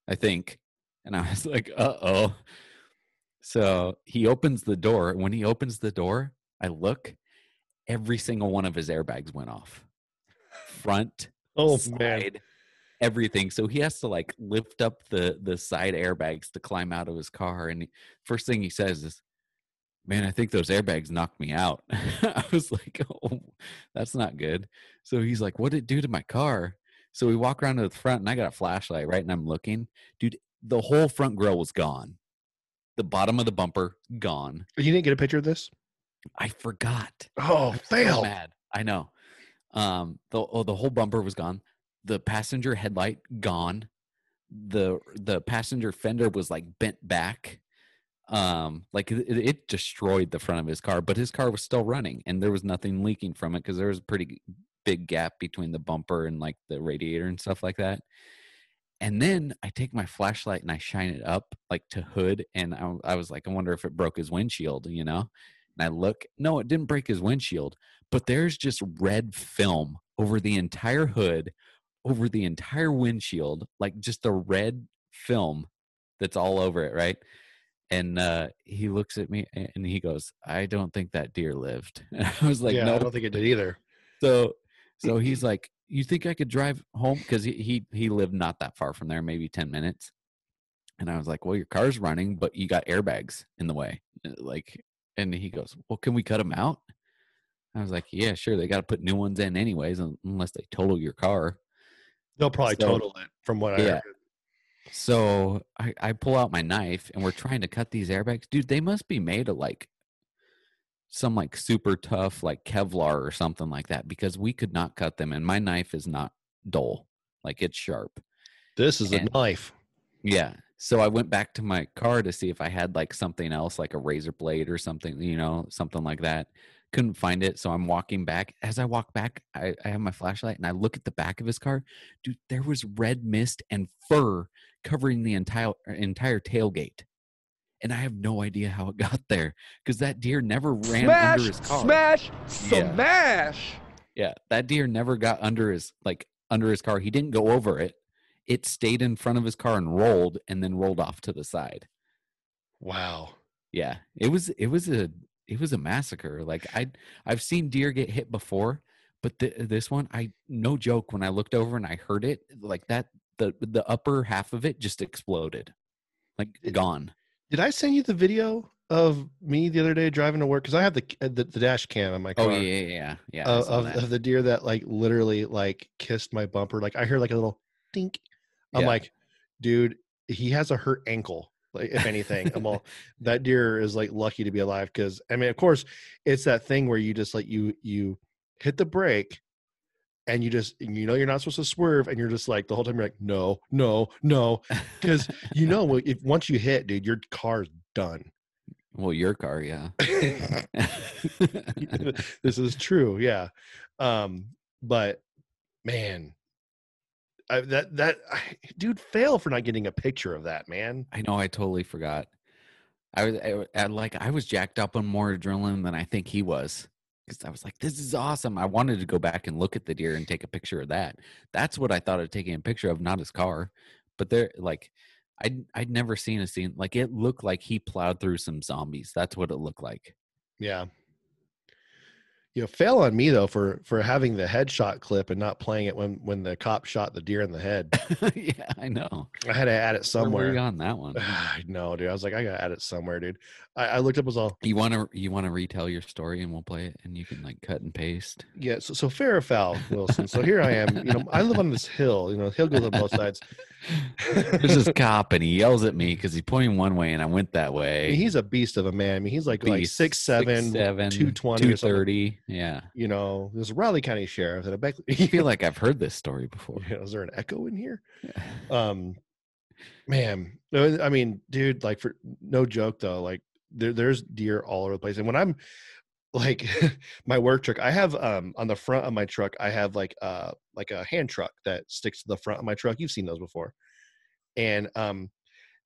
I think. And I was like, uh-oh. So he opens the door. When he opens the door, I look. Every single one of his airbags went off. Front, oh, side. Man. Everything. So he has to like lift up the the side airbags to climb out of his car. And he, first thing he says is, man, I think those airbags knocked me out. I was like, oh, that's not good. So he's like, what did it do to my car? So we walk around to the front and I got a flashlight, right? And I'm looking, dude, the whole front grille was gone. The bottom of the bumper gone. You didn't get a picture of this? I forgot. Oh, fail. So mad. I know. Um, the, oh, the whole bumper was gone. The passenger headlight gone. The the passenger fender was like bent back. Um, like it, it destroyed the front of his car, but his car was still running and there was nothing leaking from it because there was a pretty big gap between the bumper and like the radiator and stuff like that. And then I take my flashlight and I shine it up like to hood. And I, I was like, I wonder if it broke his windshield, you know? And I look, no, it didn't break his windshield, but there's just red film over the entire hood, over the entire windshield, like just a red film that's all over it, right? And uh, he looks at me and he goes, I don't think that deer lived. And I was like, yeah, no. I don't think it did either. So so he's like, you think I could drive home? Because he, he, he lived not that far from there, maybe ten minutes. And I was like, well, your car's running, but you got airbags in the way. Like, and he goes, well, can we cut them out? I was like, yeah, sure. They got to put new ones in anyways, unless they total your car. They'll probably so, total it from what yeah. I heard. So I, I pull out my knife and we're trying to cut these airbags. Dude, they must be made of like some like super tough like Kevlar or something like that because we could not cut them. And my knife is not dull. Like it's sharp. This is and, a knife. Yeah. So I went back to my car to see if I had like something else, like a razor blade or something, you know, something like that. Couldn't find it. So I'm walking back. As I walk back, I, I have my flashlight and I look at the back of his car. Dude, there was red mist and fur covering the entire entire tailgate. And I have no idea how it got there because that deer never ran smash, under his car. Smash, yeah. smash. Yeah, that deer never got under his like under his car. He didn't go over it. It stayed in front of his car and rolled and then rolled off to the side. Wow. Yeah, it was it was a it was a massacre. Like I I've seen deer get hit before, but th- this one, I no joke, when I looked over and I heard it like that, the the upper half of it just exploded, like gone. Did I send you the video of me the other day driving to work? Because I have the, the the dash cam on my car. Oh yeah, yeah, yeah. yeah uh, of, of the deer that like literally like kissed my bumper. Like I heard like a little dink. I'm yeah. like, dude, he has a hurt ankle. Like if anything, I'm all that deer is like lucky to be alive. Because I mean, of course, it's that thing where you just like you you hit the brake, and you just you know you're not supposed to swerve, and you're just like the whole time you're like no no no, because you know if once you hit, dude, your car's done. Well, your car, yeah. This is true, yeah. Um, but man, I, that that I, dude, fail for not getting a picture of that, man. I know, I totally forgot. I was I, I, like, I was jacked up on more adrenaline than I think he was, because I was like, "This is awesome." I wanted to go back and look at the deer and take a picture of that. That's what I thought of taking a picture of, not his car, but they're like. I'd, I'd never seen a scene like it. Looked like he plowed through some zombies. That's what it looked like. Yeah. You know, fail on me though for, for having the headshot clip and not playing it when, when the cop shot the deer in the head. Yeah, I know. I had to add it somewhere. Where were you on that one? I know, dude. I was like, I gotta add it somewhere, dude. I, I looked up as all. You wanna you wanna retell your story and we'll play it and you can like cut and paste. Yeah. So so fair or foul, Wilson. So here I am. You know, I live on this hill. You know, hill goes on both sides. There's this cop and he yells at me because he's pointing one way and I went that way. I mean, he's a beast of a man. I mean, he's like beast, like six seven, seven two twenty, two thirty. Yeah, you know, there's a Raleigh County Sheriff that I back- feel like I've heard this story before. Yeah, is there an echo in here? Yeah. Um, man, I mean, dude, like for no joke though, like there, there's deer all over the place. And when I'm like my work truck, I have um on the front of my truck, I have like uh like a hand truck that sticks to the front of my truck. You've seen those before, and um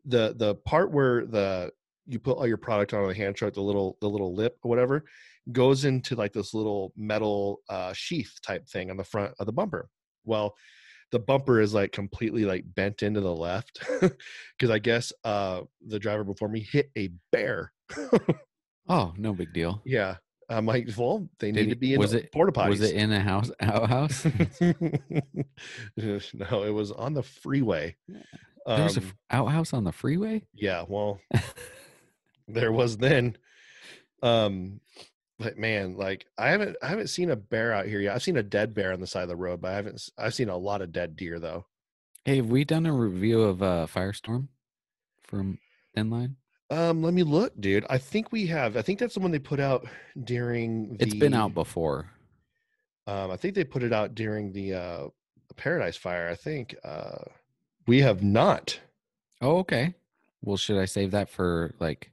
the the part where the you put all your product on the hand truck, the little the little lip or whatever, goes into like this little metal uh, sheath type thing on the front of the bumper. Well, the bumper is like completely like bent into the left because I guess uh, the driver before me hit a bear. Oh, no big deal. Yeah. I'm like, well, they Did need he, to be in the porta potties. Was it in a house? Outhouse? No, it was on the freeway. Um, there was an outhouse on the freeway? Yeah, well, there was then. Um, But man, like I haven't, I haven't seen a bear out here yet. I've seen a dead bear on the side of the road, but I haven't. I've seen a lot of dead deer though. Hey, have we done a review of uh, Firestorm from Thin Line? Um, let me look, dude. I think we have. I think that's the one they put out during. The, it's been out before. Um, I think they put it out during the uh, Paradise Fire. I think uh, we have not. Oh, okay. Well, should I save that for like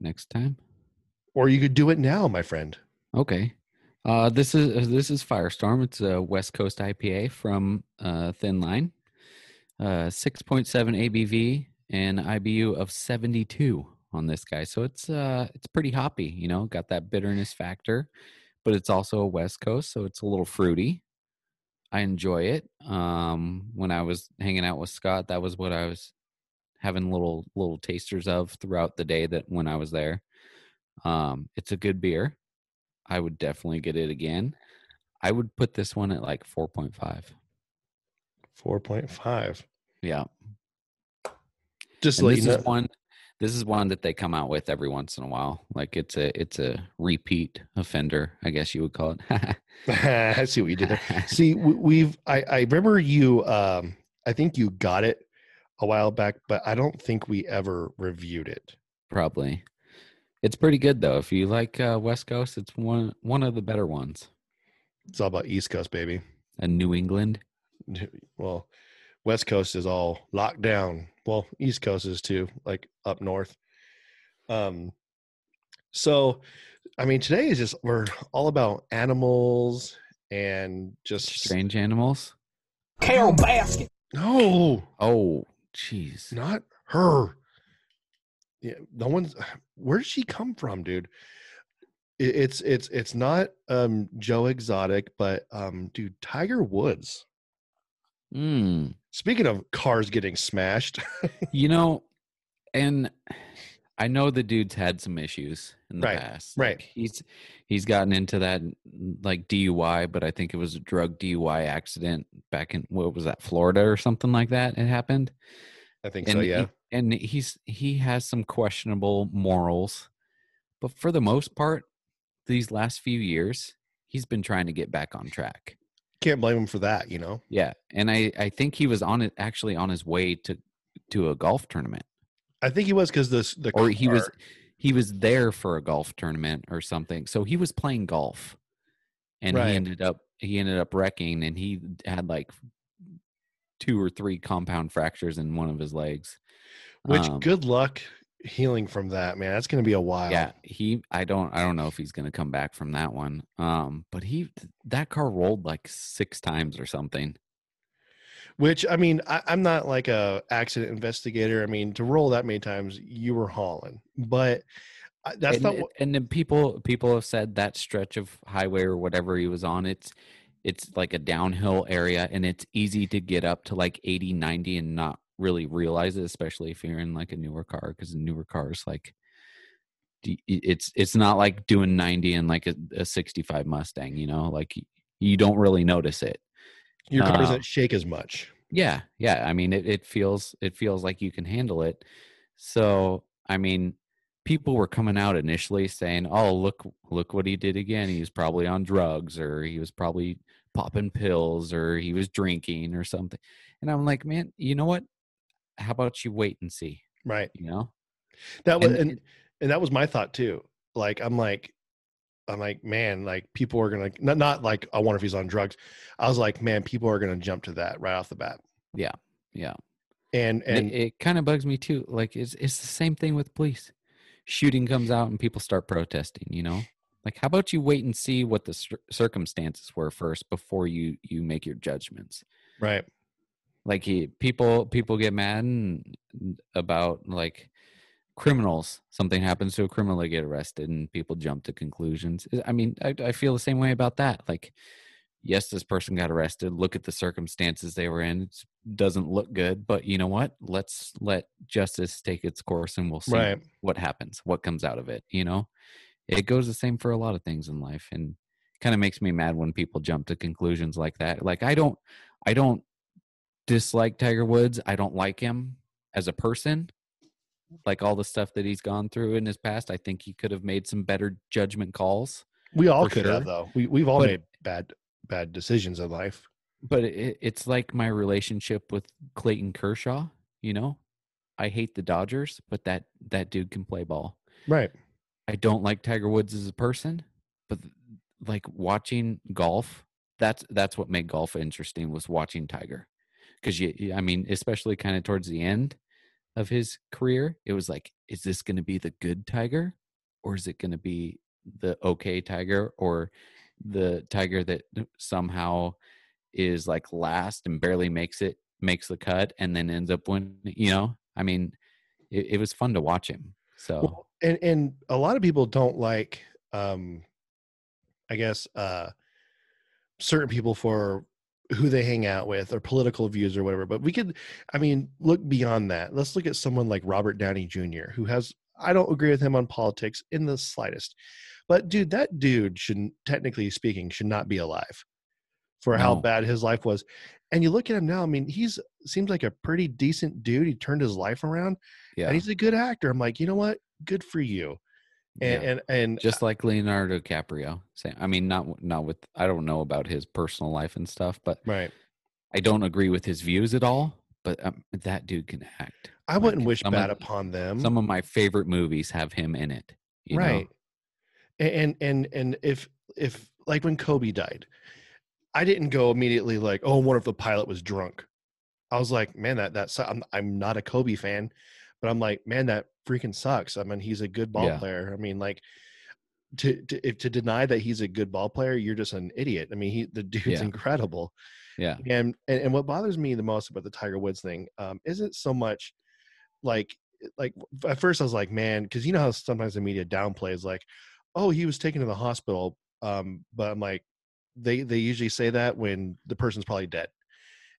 next time? Or you could do it now, my friend. Okay. Uh, this is this is Firestorm. It's a West Coast I P A from uh, Thin Line. Uh, six point seven A B V and I B U of seventy-two on this guy. So it's uh, it's pretty hoppy, you know, got that bitterness factor. But it's also a West Coast, so it's a little fruity. I enjoy it. Um, when I was hanging out with Scott, that was what I was having little little tasters of throughout the day that when I was there. Um, it's a good beer. I would definitely get it again. I would put this one at like four point five. four point five. Yeah. Just and like this know. is one this is one that they come out with every once in a while. Like it's a it's a repeat offender, I guess you would call it. I see what you did there. See, we've I, I remember you um I think you got it a while back, but I don't think we ever reviewed it. Probably. It's pretty good though. If you like uh, West Coast, it's one one of the better ones. It's all about East Coast, baby. And New England. Well, West Coast is all locked down. Well, East Coast is too, like up north. Um, so, I mean, today is just we're all about animals and just strange animals. Carol Baskin. No. Oh, jeez. Not her. Yeah, no one's. Where did she come from, dude? It, it's it's it's not um, Joe Exotic, but um, dude, Tiger Woods. Mm. Speaking of cars getting smashed, you know, and I know the dude's had some issues in the right, past. Right. Like he's he's gotten into that like D U I, but I think it was a drug D U I accident back in, what was that, Florida or something like that? It happened. I think and so. Yeah. He, and he's he has some questionable morals, but for the most part, these last few years, he's been trying to get back on track. Can't blame him for that, you know. Yeah, and I I think he was on it actually on his way to to a golf tournament. I think he was because the the or he car. was he was there for a golf tournament or something. So he was playing golf, and right. he ended up he ended up wrecking, and he had like two or three compound fractures in one of his legs. Which um, good luck healing from that, man. That's going to be a while. Yeah, he I don't I don't know if he's going to come back from that one. Um, but he that car rolled like six times or something. Which, I mean, I, I'm not like a accident investigator. I mean, to roll that many times, you were hauling. But that's and, not what... And then people people have said that stretch of highway or whatever he was on, it's it's like a downhill area, and it's easy to get up to like eighty, ninety and not really realize it, especially if you're in like a newer car, because newer cars, like, it's it's not like doing ninety in like a, a sixty-five Mustang, you know? Like, you don't really notice it. Your car doesn't uh, shake as much. Yeah, yeah. I mean, it, it feels it feels like you can handle it. So, I mean, people were coming out initially saying, "Oh, look, look what he did again. He was probably on drugs, or he was probably popping pills, or he was drinking, or something." And I'm like, "Man, you know what? How about you wait and see?" Right. You know, that was and and, it, and that was my thought too. Like, I'm like. I'm like, man, like people are going to not, not like, I wonder if he's on drugs. I was like, man, people are going to jump to that right off the bat. Yeah. Yeah. And, and it, it kind of bugs me too. Like it's, it's the same thing with police. Shooting comes out and people start protesting, you know, like, how about you wait and see what the cir- circumstances were first before you, you make your judgments. Right. Like he, people, people get mad and, about like, criminals, something happens to a criminal, they get arrested, and people jump to conclusions. I mean, I, I feel the same way about that. Like, yes, this person got arrested. Look at the circumstances they were in. It doesn't look good, but you know what? Let's let justice take its course, and we'll see right. what happens, what comes out of it. You know, it goes the same for a lot of things in life, and kind of makes me mad when people jump to conclusions like that. Like, I don't, I don't dislike Tiger Woods. I don't like him as a person. Like all the stuff that he's gone through in his past, I think he could have made some better judgment calls. We all could sure. have, though. We, we've all but, made bad bad decisions in life. But it, it's like my relationship with Clayton Kershaw, you know? I hate the Dodgers, but that, that dude can play ball. Right. I don't like Tiger Woods as a person, but like watching golf, that's that's what made golf interesting was watching Tiger. Because, you, I mean, especially kind of towards the end of his career, it was like, is this going to be the good Tiger, or is it going to be the okay Tiger, or the Tiger that somehow is like last and barely makes it, makes the cut, and then ends up winning? You know, I mean, it, it was fun to watch him. So, well, and and a lot of people don't like, um, I guess, uh, certain people for who they hang out with or political views or whatever, but we could, I mean, look beyond that. Let's look at someone like Robert Downey Junior, who has, I don't agree with him on politics in the slightest, but dude, that dude shouldn't, technically speaking, should not be alive for how no. bad his life was. And you look at him now, I mean, he's seems like a pretty decent dude. He turned his life around yeah. and he's a good actor. I'm like, you know what? Good for you. And, yeah. and and just like Leonardo DiCaprio, same. I mean, not not with I don't know about his personal life and stuff, but right. I don't agree with his views at all. But um, that dude can act. I like, wouldn't wish bad of, upon them. Some of my favorite movies have him in it. You right. Know? And and and if if like when Kobe died, I didn't go immediately like, oh, what if the pilot was drunk? I was like, man, that that's I'm I'm not a Kobe fan. But I'm like, man, that freaking sucks. I mean, he's a good ball yeah. player. I mean, like, to, to if to deny that he's a good ball player, you're just an idiot. I mean, he the dude's yeah. incredible. Yeah. And, and and what bothers me the most about the Tiger Woods thing um, isn't so much like like at first I was like, man, because you know how sometimes the media downplays like, oh, he was taken to the hospital, um, but I'm like, they they usually say that when the person's probably dead.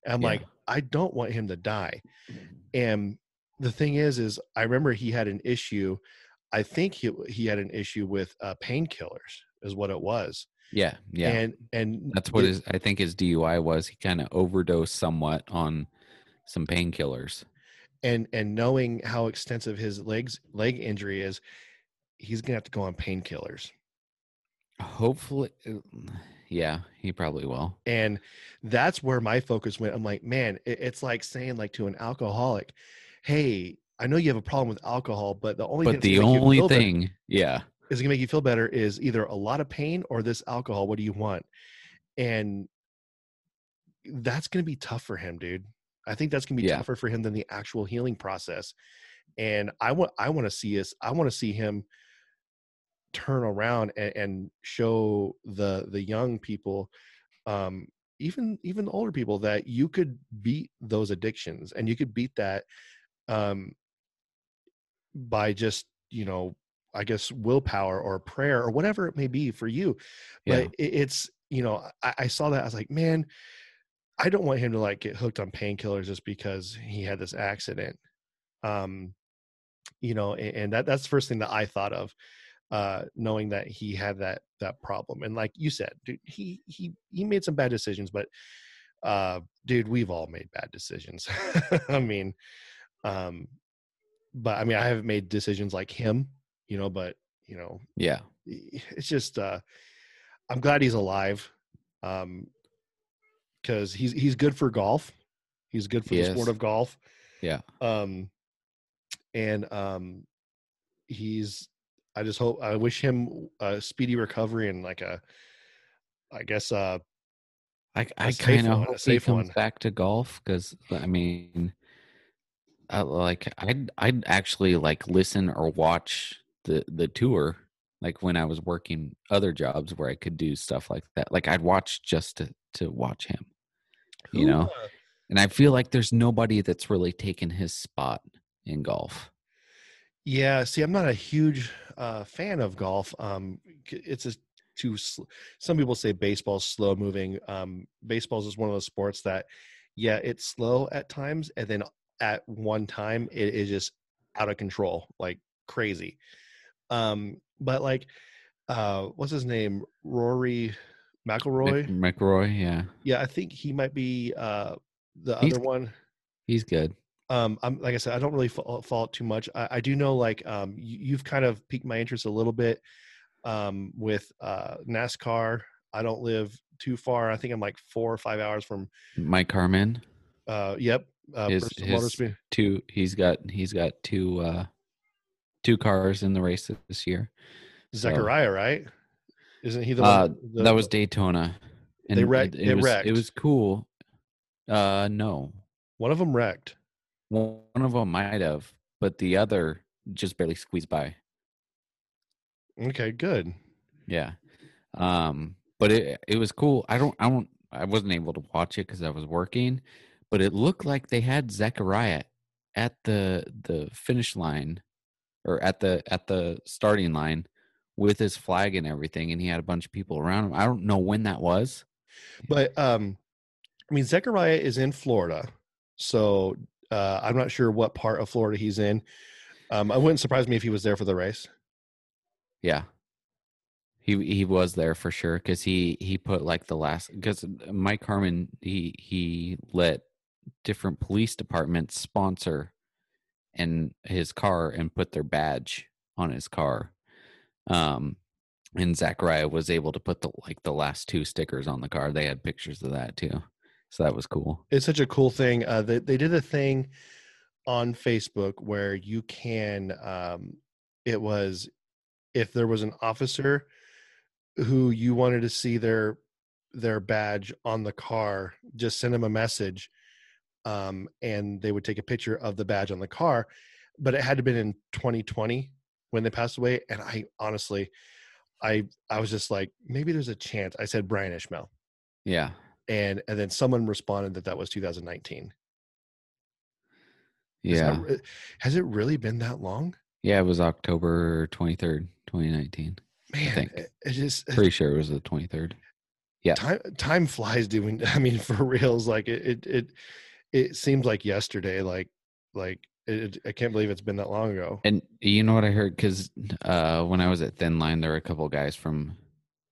And I'm yeah. like, I don't want him to die, and the thing is, is I remember he had an issue. I think he he had an issue with uh, painkillers is what it was. Yeah. Yeah. And, and that's what it, his, I think his D U I was. He kind of overdosed somewhat on some painkillers. And, and knowing how extensive his legs, leg injury is, he's going to have to go on painkillers. Hopefully. Yeah, he probably will. And that's where my focus went. I'm like, man, it, it's like saying like to an alcoholic, hey, I know you have a problem with alcohol, but the only but thing, the only thing better, yeah, is going to make you feel better is either a lot of pain or this alcohol. What do you want? And that's going to be tough for him, dude. I think that's going to be yeah. tougher for him than the actual healing process. And I want, I want to see us, I want to see him turn around and, and show the, the young people, um, even, even the older people, that you could beat those addictions and you could beat that, um, by just, you know, I guess willpower or prayer or whatever it may be for you. But yeah. it, it's, you know, I, I saw that. I was like, man, I don't want him to like get hooked on painkillers just because he had this accident. Um, you know, and, and that, that's the first thing that I thought of, uh, knowing that he had that, that problem. And like you said, dude, he, he, he made some bad decisions, but, uh, dude, we've all made bad decisions. I mean, um, but I mean, I haven't made decisions like him, you know, but you know, yeah, it's just, uh, I'm glad he's alive. Um, cause he's, he's good for golf. He's good for he the is. sport of golf. Yeah. Um, and, um, he's, I just hope, I wish him a speedy recovery and like a, I guess, uh, I, I kind of hope he comes back to golf. Cause I mean, I, like I'd, I'd actually like listen or watch the, the tour. Like when I was working other jobs where I could do stuff like that, like I'd watch just to, to watch him, you Ooh. know, and I feel like there's nobody that's really taken his spot in golf. Yeah. See, I'm not a huge uh, fan of golf. Um, it's a too, sl- some people say baseball's slow moving. Um, baseball's is one of those sports that, yeah, it's slow at times. And then at one time it is just out of control, like crazy. Um, but like, uh, what's his name? Rory McIlroy. McIlroy. Yeah. Yeah. I think he might be, uh, the he's, other one. He's good. Um, I'm like I said, I don't really follow, follow it too much. I, I do know, like, um, you, you've kind of piqued my interest a little bit, um, with, uh, NASCAR. I don't live too far. I think I'm like four or five hours from Mike Harmon. Uh, yep. Uh, his, his two, he's got, he's got two, uh, two cars in the race this year. Zechariah, so, right? Isn't he the one? Uh, the, that was Daytona. And they wrecked. It, it, it, was, wrecked. It was cool. Uh, no. One of them wrecked. One of them might have, but the other just barely squeezed by. Okay, good. Yeah. Um, but it it was cool. I don't I don't I wasn't able to watch it because I was working, but it looked like they had Zechariah at the the finish line or at the at the starting line with his flag and everything, and he had a bunch of people around him. I don't know when that was. But um I mean Zechariah is in Florida, so Uh, I'm not sure what part of Florida he's in. Um, I wouldn't surprise me if he was there for the race. Yeah, he he was there for sure because he he put like the last because Mike Harmon he he let different police departments sponsor and his car and put their badge on his car. Um, and Zechariah was able to put the like the last two stickers on the car. They had pictures of that too. So that was cool. It's such a cool thing. Uh, they, they did a thing on Facebook where you can, um, it was, if there was an officer who you wanted to see their, their badge on the car, just send them a message. Um, and they would take a picture of the badge on the car, but it had to have been in twenty twenty when they passed away. And I honestly, I, I was just like, maybe there's a chance. I said, Brian Ishmael. Yeah. And and then someone responded that that was two thousand nineteen. Yeah. That, has it really been that long? Yeah, it was October twenty-third, twenty nineteen. Man, I think. It, it just, Pretty it, sure it was the twenty-third. Yeah. Time time flies, dude. I mean, for reals, like it it it, it seems like yesterday, like like It, I can't believe it's been that long ago. And you know what I heard? Because uh, when I was at Thin Line, there were a couple guys from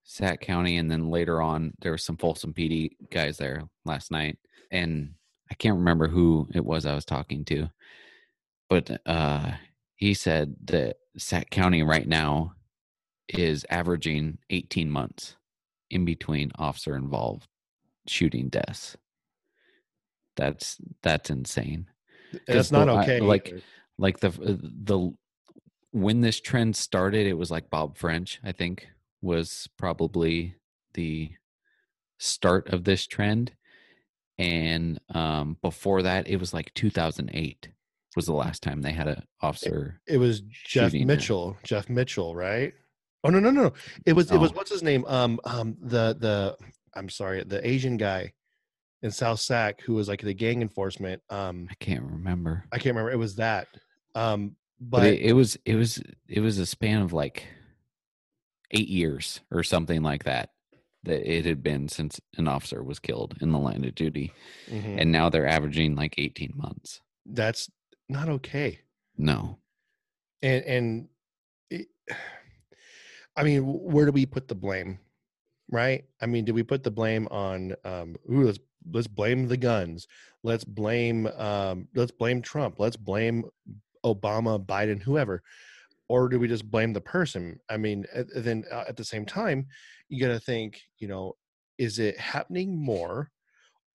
Sac County, and then later on, there were some Folsom P D guys there last night. And I can't remember who it was I was talking to, but uh, he said that Sac County right now is averaging eighteen months in between officer-involved shooting deaths. That's that's insane. That's not okay. I, like, either. like the the when this trend started, it was like Bob French, I think, was probably the start of this trend, and um, before that, it was like two thousand eight was the last time they had an officer. It, it was Jeff Mitchell. It. Jeff Mitchell, right? Oh no, no, no! It was oh. it was what's his name? Um, um, the the I'm sorry, the Asian guy in South Sac who was like the gang enforcement. Um, I can't remember. I can't remember. It was that. Um, but, but it, it was it was it was a span of like eight years or something like that that it had been since an officer was killed in the line of duty, mm-hmm. and now they're averaging like eighteen months. That's not okay. No. And and it, I mean, where do we put the blame? Right? I mean, do we put the blame on um ooh, let's let's blame the guns. Let's blame um let's blame Trump. Let's blame Obama, Biden, whoever. Or do we just blame the person? I mean, then at the same time, you got to think, you know, is it happening more,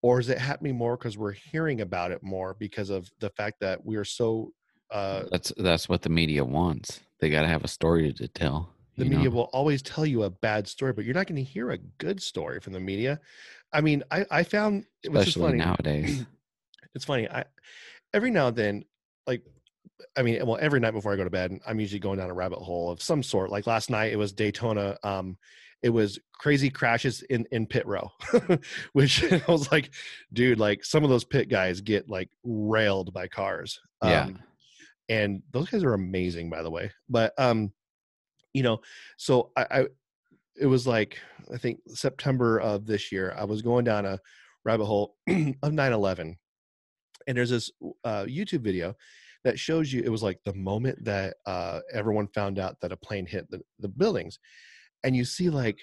or is it happening more because we're hearing about it more because of the fact that we are so uh That's that's what the media wants. They got to have a story to tell. The you media know. will always tell you a bad story, but you're not going to hear a good story from the media. I mean, I, I found it was especially funny. Nowadays. It's funny. I every now and then, like, I mean, well, every night before I go to bed, I'm usually going down a rabbit hole of some sort. Like last night, it was Daytona. Um, it was crazy crashes in, in pit row, which I was like, dude, like some of those pit guys get like railed by cars. Um, yeah. And those guys are amazing, by the way. But, um, you know, so I, I, it was like, I think September of this year, I was going down a rabbit hole of nine eleven. And there's this uh, YouTube video that shows you, it was like the moment that uh, everyone found out that a plane hit the, the buildings. And you see like,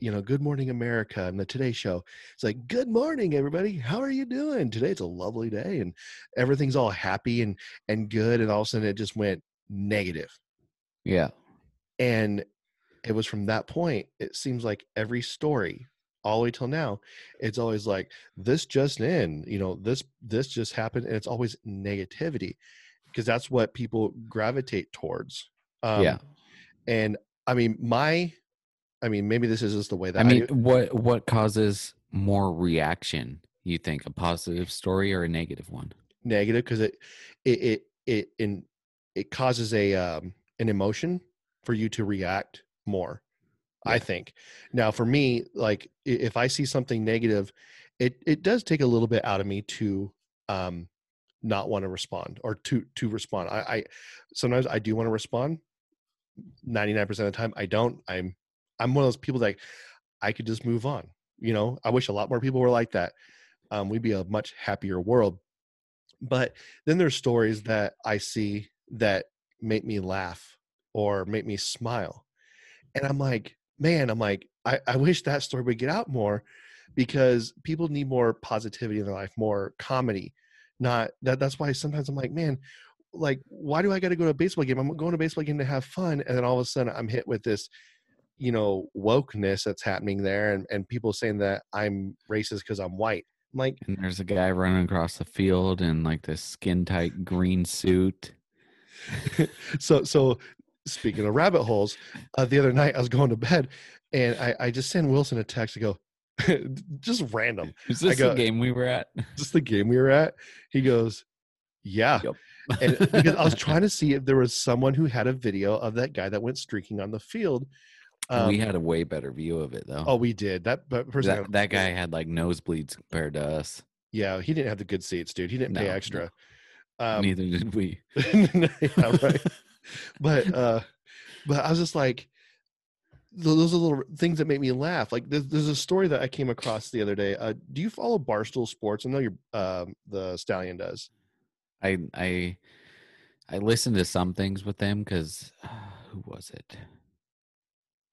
you know, Good Morning America and the Today Show. It's like, good morning, everybody. How are you doing? Today's a lovely day. And everything's all happy and, and good. And all of a sudden it just went negative. Yeah. And it was from that point, it seems like every story all the way till now, it's always like this just in, you know, this, this just happened. And it's always negativity because that's what people gravitate towards. Um, yeah. And I mean, my, I mean, maybe this is just the way that I mean, I what, what causes more reaction? You think a positive story or a negative one? Negative. Cause it, it, it, it, in, it causes a, um, an emotion for you to react more, yeah. I think. Now, for me, like if I see something negative, it it does take a little bit out of me to um, not want to respond or to to respond. I, I sometimes I do want to respond. ninety-nine percent of the time, I don't. I'm I'm one of those people that like, I could just move on. You know, I wish a lot more people were like that. Um, we'd be a much happier world. But then there's stories that I see that make me laugh or make me smile. And I'm like, man, I'm like, I, I wish that story would get out more because people need more positivity in their life, more comedy. Not that that's why sometimes I'm like, man, like, why do I got to go to a baseball game? I'm going to a baseball game to have fun. And then all of a sudden I'm hit with this, you know, wokeness that's happening there. And, and people saying that I'm racist because I'm white. I'm like, and there's a guy running across the field in like this skin tight green suit. so, so, Speaking of rabbit holes, uh, the other night I was going to bed and I, I just sent Wilson a text to go, just random. Is this go, the game we were at? Is this the game we were at? He goes, yeah. Yep. And because I was trying to see if there was someone who had a video of that guy that went streaking on the field. Um, we had a way better view of it though. Oh, we did. That but person, that, that guy had like nosebleeds compared to us. Yeah. He didn't have the good seats, dude. He didn't no, pay extra. No. Um, Neither did we. Yeah, right. But, uh, but I was just like, those are little things that make me laugh. Like there's, there's a story that I came across the other day. Uh, do you follow Barstool Sports? I know your um, the Stallion does. I I I listened to some things with them because uh, who was it?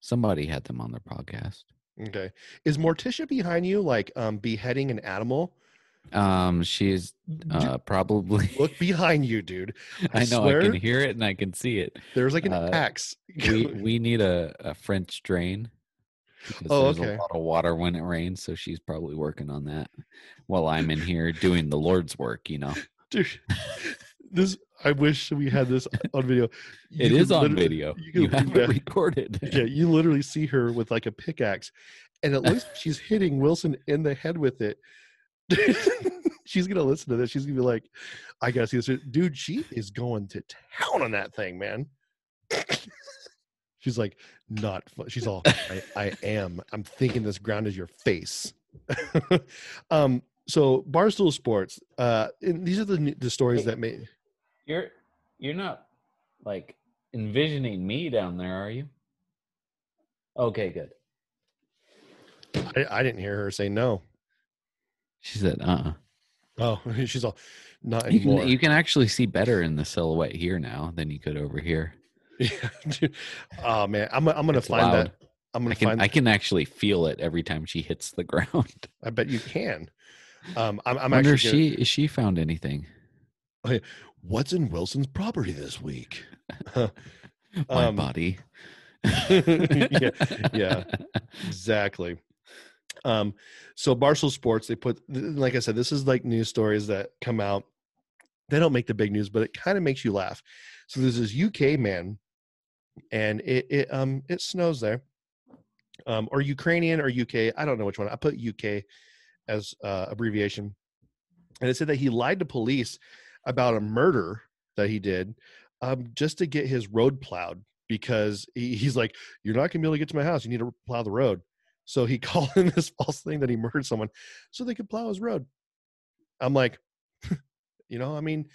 Somebody had them on their podcast. Okay, is Morticia behind you, like um, beheading an animal? Um, she's uh, probably look behind you, dude. I, I know swear, I can hear it and I can see it. There's like an uh, axe. we we need a, a French drain. Because oh, there's okay. a lot of water when it rains, so she's probably working on that while I'm in here doing the Lord's work, you know. Dude, this I wish we had this on video. You it is on video. You, you have it recorded. Yeah, you literally see her with like a pickaxe, and it looks like she's hitting Wilson in the head with it. She's gonna listen to this. She's gonna be like, "I gotta see this, dude." She is going to town on that thing, man. She's like, not fun. She's all, I, I am. I'm thinking this ground is your face. um, so Barstool Sports. Uh, and these are the the stories that made. You're you're not like envisioning me down there, are you? Okay, good. I, I didn't hear her say no. She said, "Uh." Uh-uh. Oh, she's all, not you anymore. Can, you can actually see better in the silhouette here now than you could over here. Yeah, dude. Oh man, I'm I'm gonna it's find loud. that. I'm gonna I can, find. I can actually feel it every time she hits the ground. I bet you can. Um, I'm. I'm I wonder actually. If she is she found anything? Okay, what's in Wilson's property this week? My um, body. yeah, yeah, exactly. Um, so Barstool Sports, they put, like I said, this is like news stories that come out. They don't make the big news, but it kind of makes you laugh. So there's this U K man, and it it um it snows there, um or Ukrainian or U K, I don't know which one. I put U K as uh, abbreviation, and it said that he lied to police about a murder that he did, um just to get his road plowed because he, he's like, you're not gonna be able to get to my house. You need to plow the road. So he called in this false thing that he murdered someone so they could plow his road. I'm like, you know, I mean.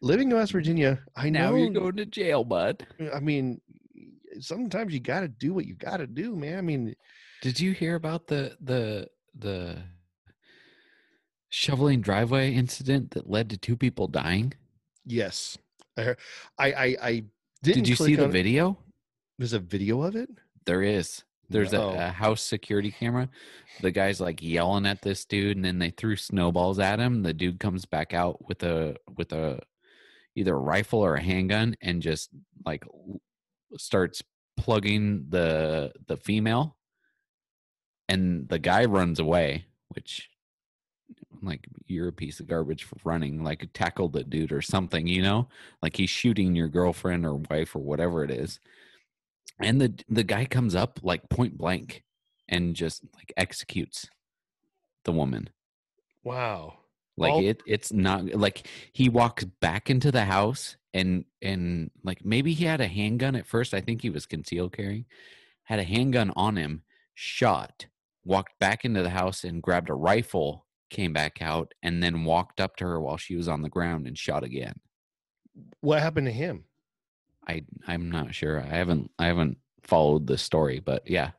Living in West Virginia, I know. Now you're going to jail, bud. I mean, sometimes you got to do what you got to do, man. I mean, did you hear about the the the shoveling driveway incident that led to two people dying? Yes, I I I, I didn't. Did you see the video? It. There's a video of it. There is. There's no. a, a house security camera. The guy's like yelling at this dude, and then they threw snowballs at him. The dude comes back out with a with a. either a rifle or a handgun, and just like starts plugging the the female, and the guy runs away, which like, you're a piece of garbage for running, like tackle the dude or something, you know, like he's shooting your girlfriend or wife or whatever it is. And the the guy comes up like point blank and just like executes the woman. Wow. Like it, it's not like he walks back into the house and, and like maybe he had a handgun at first. I think he was concealed carrying, had a handgun on him, shot, walked back into the house and grabbed a rifle, came back out, and then walked up to her while she was on the ground and shot again. What happened to him? I, I'm not sure. I haven't, I haven't followed the story, but yeah.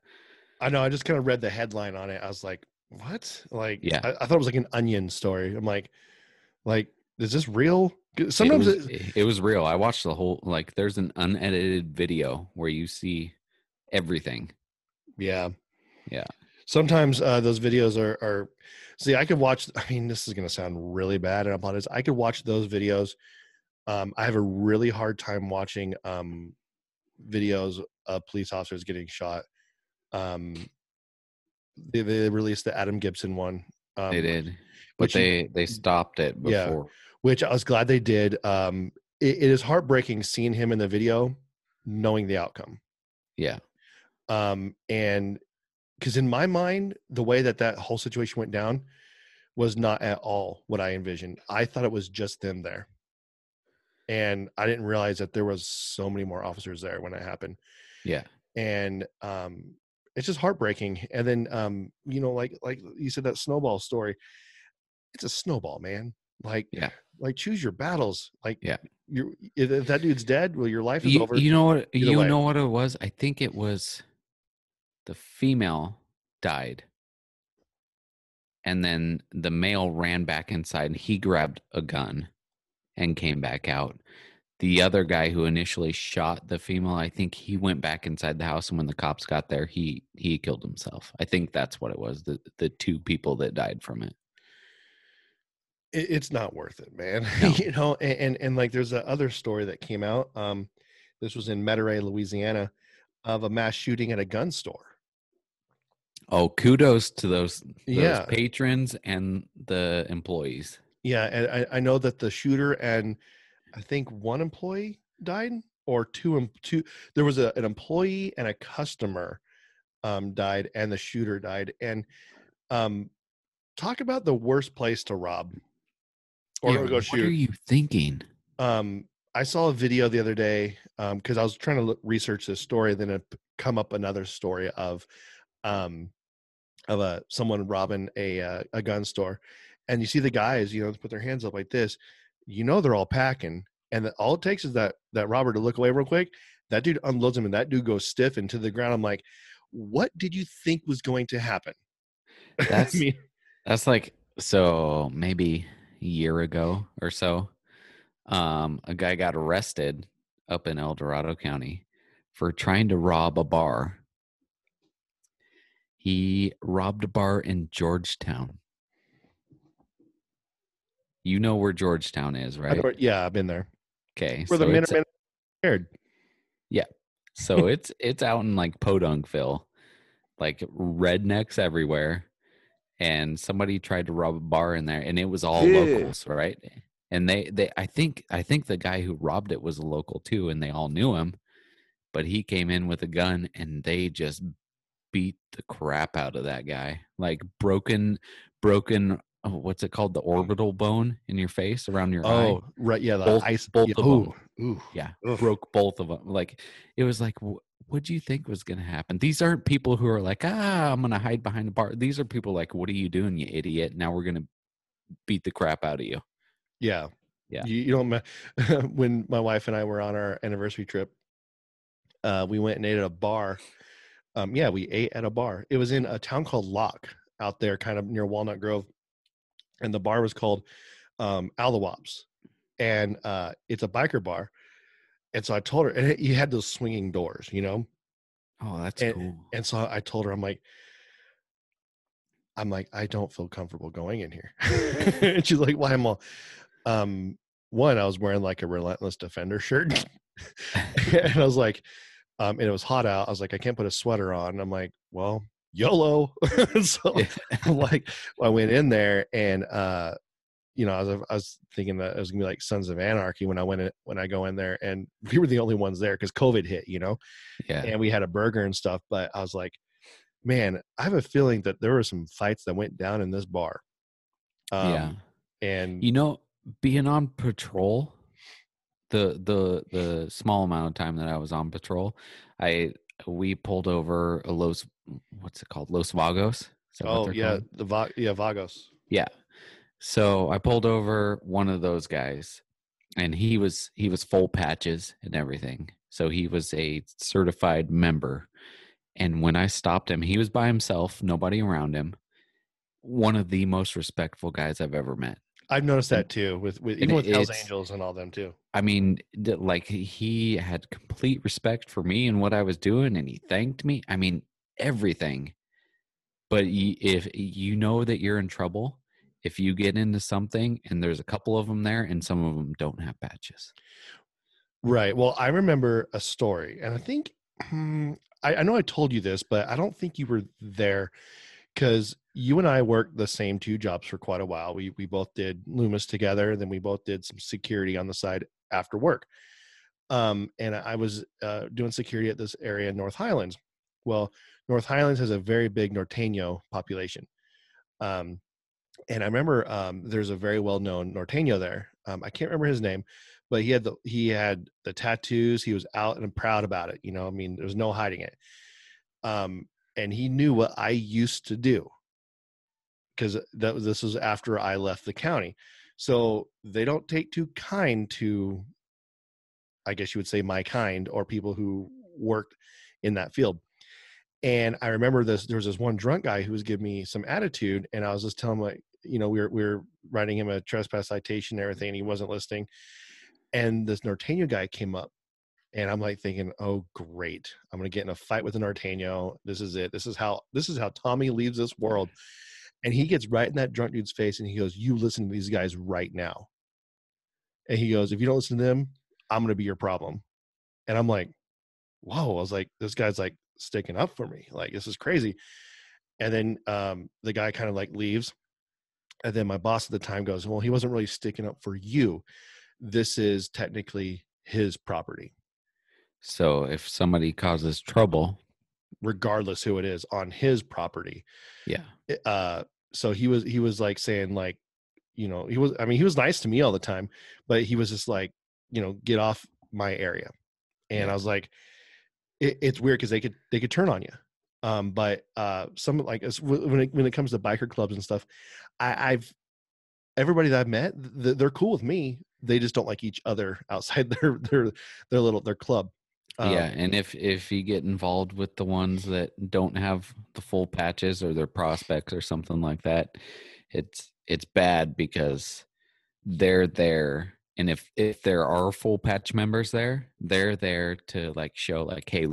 I know. I just kind of read the headline on it. I was like, what? Like, yeah, I, I thought it was like an Onion story. I'm like, like, is this real? Sometimes it was, it, it was real. I watched the whole, like, there's an unedited video where you see everything. Yeah. Yeah. Sometimes uh, those videos are, are, see, I could watch, I mean, this is going to sound really bad, and I apologize. I could watch those videos. Um, I have a really hard time watching um, videos of police officers getting shot. Um, They, they released the Adam Gibson one. Um, they did, but they you, they stopped it before. Yeah, which I was glad they did. Um, it, it is heartbreaking seeing him in the video, knowing the outcome. Yeah, um, and because in my mind, the way that that whole situation went down was not at all what I envisioned. I thought it was just them there, and I didn't realize that there was so many more officers there when it happened. Yeah, and um. It's just heartbreaking. And then, um, you know, like, like you said, that snowball story, it's a snowball, man. Like, yeah. Like choose your battles. Like, yeah. You're, if that dude's dead, well, your life is you, over. You know what, Either you way. know what it was? I think it was the female died, and then the male ran back inside and he grabbed a gun and came back out. The other guy who initially shot the female, I think he went back inside the house, and when the cops got there, he he killed himself. I think that's what it was, the, the two people that died from it. It's not worth it, man. No. You know, and, and, and like there's another story that came out. Um, this was in Metairie, Louisiana, of a mass shooting at a gun store. Oh, kudos to those, those yeah. patrons and the employees. Yeah, and I, I know that the shooter and I think one employee died, or two. Two there was a, an employee and a customer um, died, and the shooter died. And um, talk about the worst place to rob or yeah, go what shoot. What are you thinking? Um, I saw a video the other day because um, I was trying to look, research this story, and then it come up another story of um, of a someone robbing a uh, a gun store, and you see the guys, you know, put their hands up like this. You know they're all packing, and the, all it takes is that that robber to look away real quick. That dude unloads him, and that dude goes stiff into the ground. I'm like, what did you think was going to happen? That's I mean, that's like so maybe a year ago or so. Um, a guy got arrested up in El Dorado County for trying to rob a bar. He robbed a bar in Georgetown. You know where Georgetown is, right? Yeah, I've been there. Okay. Where so the Minutemen scared. Yeah. So it's it's out in like Podunkville, like rednecks everywhere. And somebody tried to rob a bar in there, and it was all yeah. locals, right? And they, they I think I think the guy who robbed it was a local too, and they all knew him. But he came in with a gun, and they just beat the crap out of that guy. Like broken broken Oh, what's it called? The orbital bone in your face, around your oh, eye. Oh, right, yeah, the both, ice. Both yeah. of ooh, them, ooh, yeah, oof. Broke both of them. Like it was like, wh- what do you think was going to happen? These aren't people who are like, ah, I'm going to hide behind a bar. These are people like, what are you doing, you idiot? Now we're going to beat the crap out of you. Yeah, yeah. You, you don't. When my wife and I were on our anniversary trip, uh, we went and ate at a bar. Um, yeah, we ate at a bar. It was in a town called Locke, out there, kind of near Walnut Grove. And the bar was called um, Alawaps, and uh, it's a biker bar. And so I told her, and it, you had those swinging doors, you know. Oh, that's and, cool. And so I told her, I'm like, I'm like, I don't feel comfortable going in here. And she's like, why? I'm all, um, one, I was wearing like a Relentless Defender shirt, and I was like, um, and it was hot out. I was like, I can't put a sweater on. And I'm like, well. YOLO. So yeah. Like I went in there, and uh you know I was I was thinking that it was gonna be like Sons of Anarchy when I went in, when I go in there, and we were the only ones there because COVID hit, you know. Yeah. And we had a burger and stuff, but I was like, man, I have a feeling that there were some fights that went down in this bar. Um, yeah. And you know, being on patrol, the the the small amount of time that I was on patrol, I we pulled over a Los what's it called? Los Vagos. Oh yeah. Called? The Va- yeah. Vagos. Yeah. So I pulled over one of those guys, and he was, he was full patches and everything. So he was a certified member. And when I stopped him, he was by himself, nobody around him. One of the most respectful guys I've ever met. I've noticed that too, with, with even with Hell's Angels and all them too. I mean, like he had complete respect for me and what I was doing, and he thanked me. I mean, everything. But you, if you know that you're in trouble, if you get into something, and there's a couple of them there, and some of them don't have patches. Right. Well, I remember a story, and I think um, I, I know I told you this, but I don't think you were there, because you and I worked the same two jobs for quite a while. We we both did Loomis together, and then we both did some security on the side after work. Um, and I was uh, doing security at this area in North Highlands. Well, North Highlands has a very big Norteño population. Um, and I remember um, there's a very well-known Norteño there. Um, I can't remember his name, but he had the, he had the tattoos. He was out and proud about it. You know, I mean, there was no hiding it. Um, and he knew what I used to do, because that was, this was after I left the county. So they don't take too kind to, I guess you would say, my kind or people who worked in that field. And I remember this, there was this one drunk guy who was giving me some attitude, and I was just telling him, like, you know, we were, we were writing him a trespass citation and everything, and he wasn't listening. And this Norteño guy came up, and I'm like thinking, oh, great. I'm going to get in a fight with a Norteño. This is it. This is how, this is how Tommy leaves this world. And he gets right in that drunk dude's face, and he goes, you listen to these guys right now. And he goes, if you don't listen to them, I'm going to be your problem. And I'm like, whoa. I was like, this guy's like sticking up for me. Like, this is crazy. And then um, the guy kind of like leaves. And then my boss at the time goes, well, he wasn't really sticking up for you. This is technically his property. So if somebody causes trouble, regardless who it is, on his property. Yeah. Uh, so he was, he was like saying like, you know, he was, I mean, he was nice to me all the time, but he was just like, you know, get off my area. And yeah. I was like, it, it's weird. Cause they could, they could turn on you. Um, but, uh, some like when it, when it comes to biker clubs and stuff, I, I've, everybody that I've met, th- they're cool with me. They just don't like each other outside their, their, their little, their club. Um, yeah. And if, if you get involved with the ones that don't have the full patches or their prospects or something like that, it's, it's bad because they're there. And if, if there are full patch members there, they're there to like show like, hey,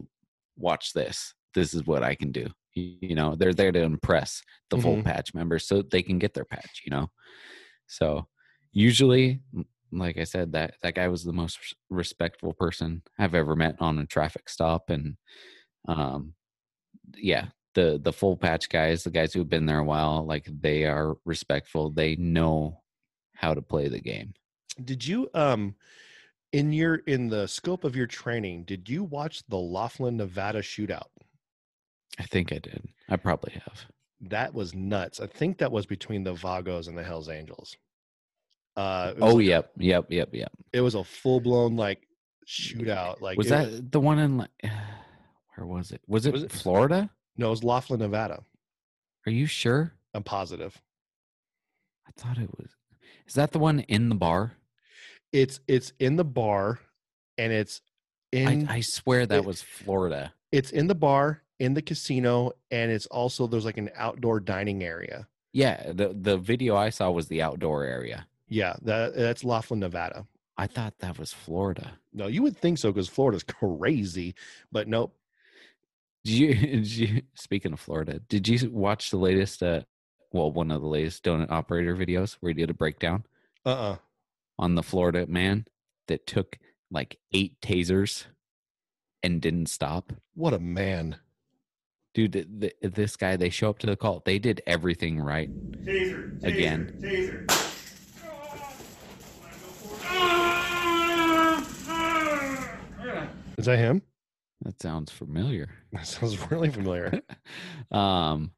watch this. This is what I can do. You know, they're there to impress the mm-hmm. full patch members so they can get their patch, you know? So usually, like I said, that, that guy was the most respectful person I've ever met on a traffic stop. And, um, yeah, the, the full patch guys, the guys who've been there a while, like they are respectful. They know how to play the game. Did you, um, in your, in the scope of your training, did you watch the Laughlin, Nevada shootout? I think I did. I probably have. That was nuts. I think that was between the Vagos and the Hell's Angels. Uh, oh, like yep, a, yep, yep, yep. It was a full-blown, like, shootout. Like, was that was, the one in, like, where was it? Was it, was it Florida? No, it was Laughlin, Nevada. Are you sure? I'm positive. I thought it was. Is that the one in the bar? It's it's in the bar, and it's in. I, I swear that it, was Florida. It's in the bar, in the casino, and it's also, there's like an outdoor dining area. Yeah, the, the video I saw was the outdoor area. Yeah, that, that's Laughlin, Nevada. I thought that was Florida. No, you would think so because Florida's crazy, but nope. Did you, did you, speaking of Florida, did you watch the latest, uh, well, one of the latest donut operator videos where he did a breakdown uh-uh. on the Florida man that took like eight tasers and didn't stop? What a man. Dude, th- th- this guy, they show up to the call. They did everything right. Taser, taser, again. Taser. Is that him? That sounds familiar. That sounds really familiar. um,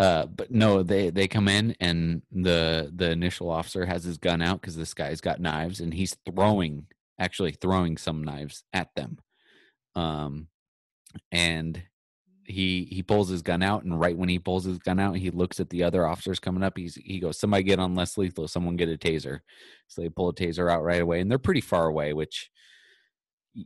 uh, but no, they, they come in and the the initial officer has his gun out because this guy's got knives and he's throwing, actually throwing some knives at them. Um, and he he pulls his gun out, and right when he pulls his gun out, he looks at the other officers coming up. He's he goes, "Somebody get on less lethal. Someone get a taser." So they pull a taser out right away, and they're pretty far away, which.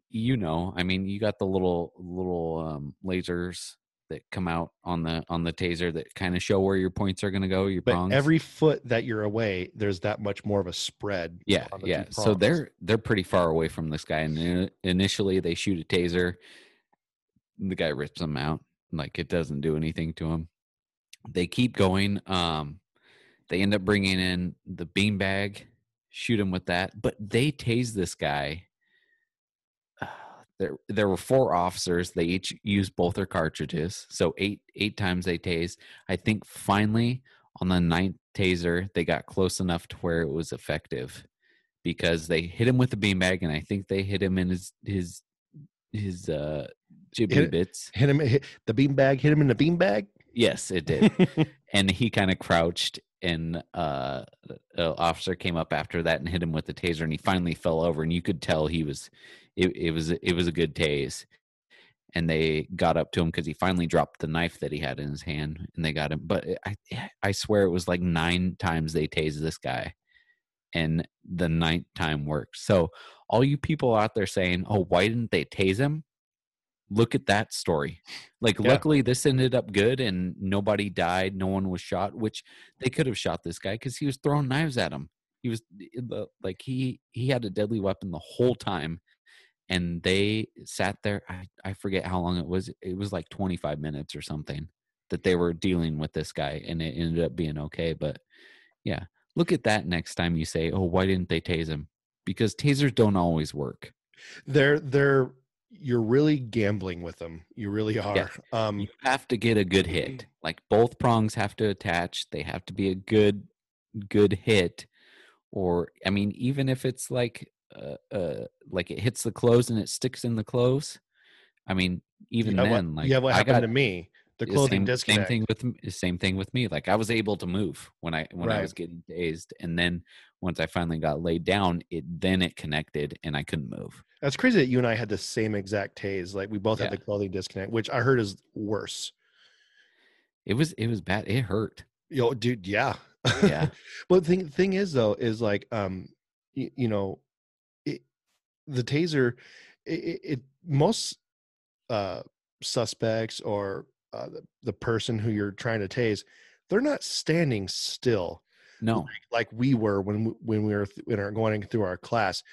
You know, I mean, you got the little little um, lasers that come out on the on the taser that kind of show where your points are going to go. Your but prongs. Every foot that you're away, there's that much more of a spread. Yeah, on the yeah. So they're they're pretty far away from this guy, and in, initially they shoot a taser. The guy rips them out, like it doesn't do anything to him. They keep going. Um, they end up bringing in the beanbag, shoot him with that, but they tase this guy. There, there were four officers. They each used both their cartridges, so eight, eight times they tased. I think finally on the ninth taser, they got close enough to where it was effective, because they hit him with the beanbag, and I think they hit him in his his his uh, jibbity bits. Hit him hit the beanbag. Hit him in the beanbag. Yes, it did. And he kind of crouched, and uh, an officer came up after that and hit him with the taser, and he finally fell over, and you could tell he was. It, it was it was a good tase, and they got up to him because he finally dropped the knife that he had in his hand, and they got him. But I I swear it was like nine times they tased this guy, and the ninth time worked. So all you people out there saying, "Oh, why didn't they tase him?" look at that story. Like, yeah. Luckily this ended up good and nobody died. No one was shot, which they could have shot this guy because he was throwing knives at him. He was like, he, he had a deadly weapon the whole time. And they sat there. I, I forget how long it was. It was like twenty-five minutes or something that they were dealing with this guy, and it ended up being okay. But yeah, look at that next time you say, oh, why didn't they tase him? Because tasers don't always work. They're, they're, you're really gambling with them. You really are. Yeah. Um, you have to get a good hit. Like, both prongs have to attach. They have to be a good, good hit. Or, I mean, even if it's like, uh, uh, like it hits the clothes and it sticks in the clothes. I mean, even yeah, then, what, like, yeah, what happened I got, to me, the clothing same, disconnect. Same thing with same thing with me. Like, I was able to move when I when right. I was getting dazed, and then once I finally got laid down, it then it connected and I couldn't move. That's crazy that you and I had the same exact tase. Like, we both yeah. had the clothing disconnect, which I heard is worse. It was it was bad. It hurt. Yo, dude, yeah, yeah. But the thing thing is though is like um you, you know. The taser, it, it most uh, suspects or uh, the, the person who you're trying to tase, they're not standing still. No, like, like we were when we, when we were th- when we were going through our class.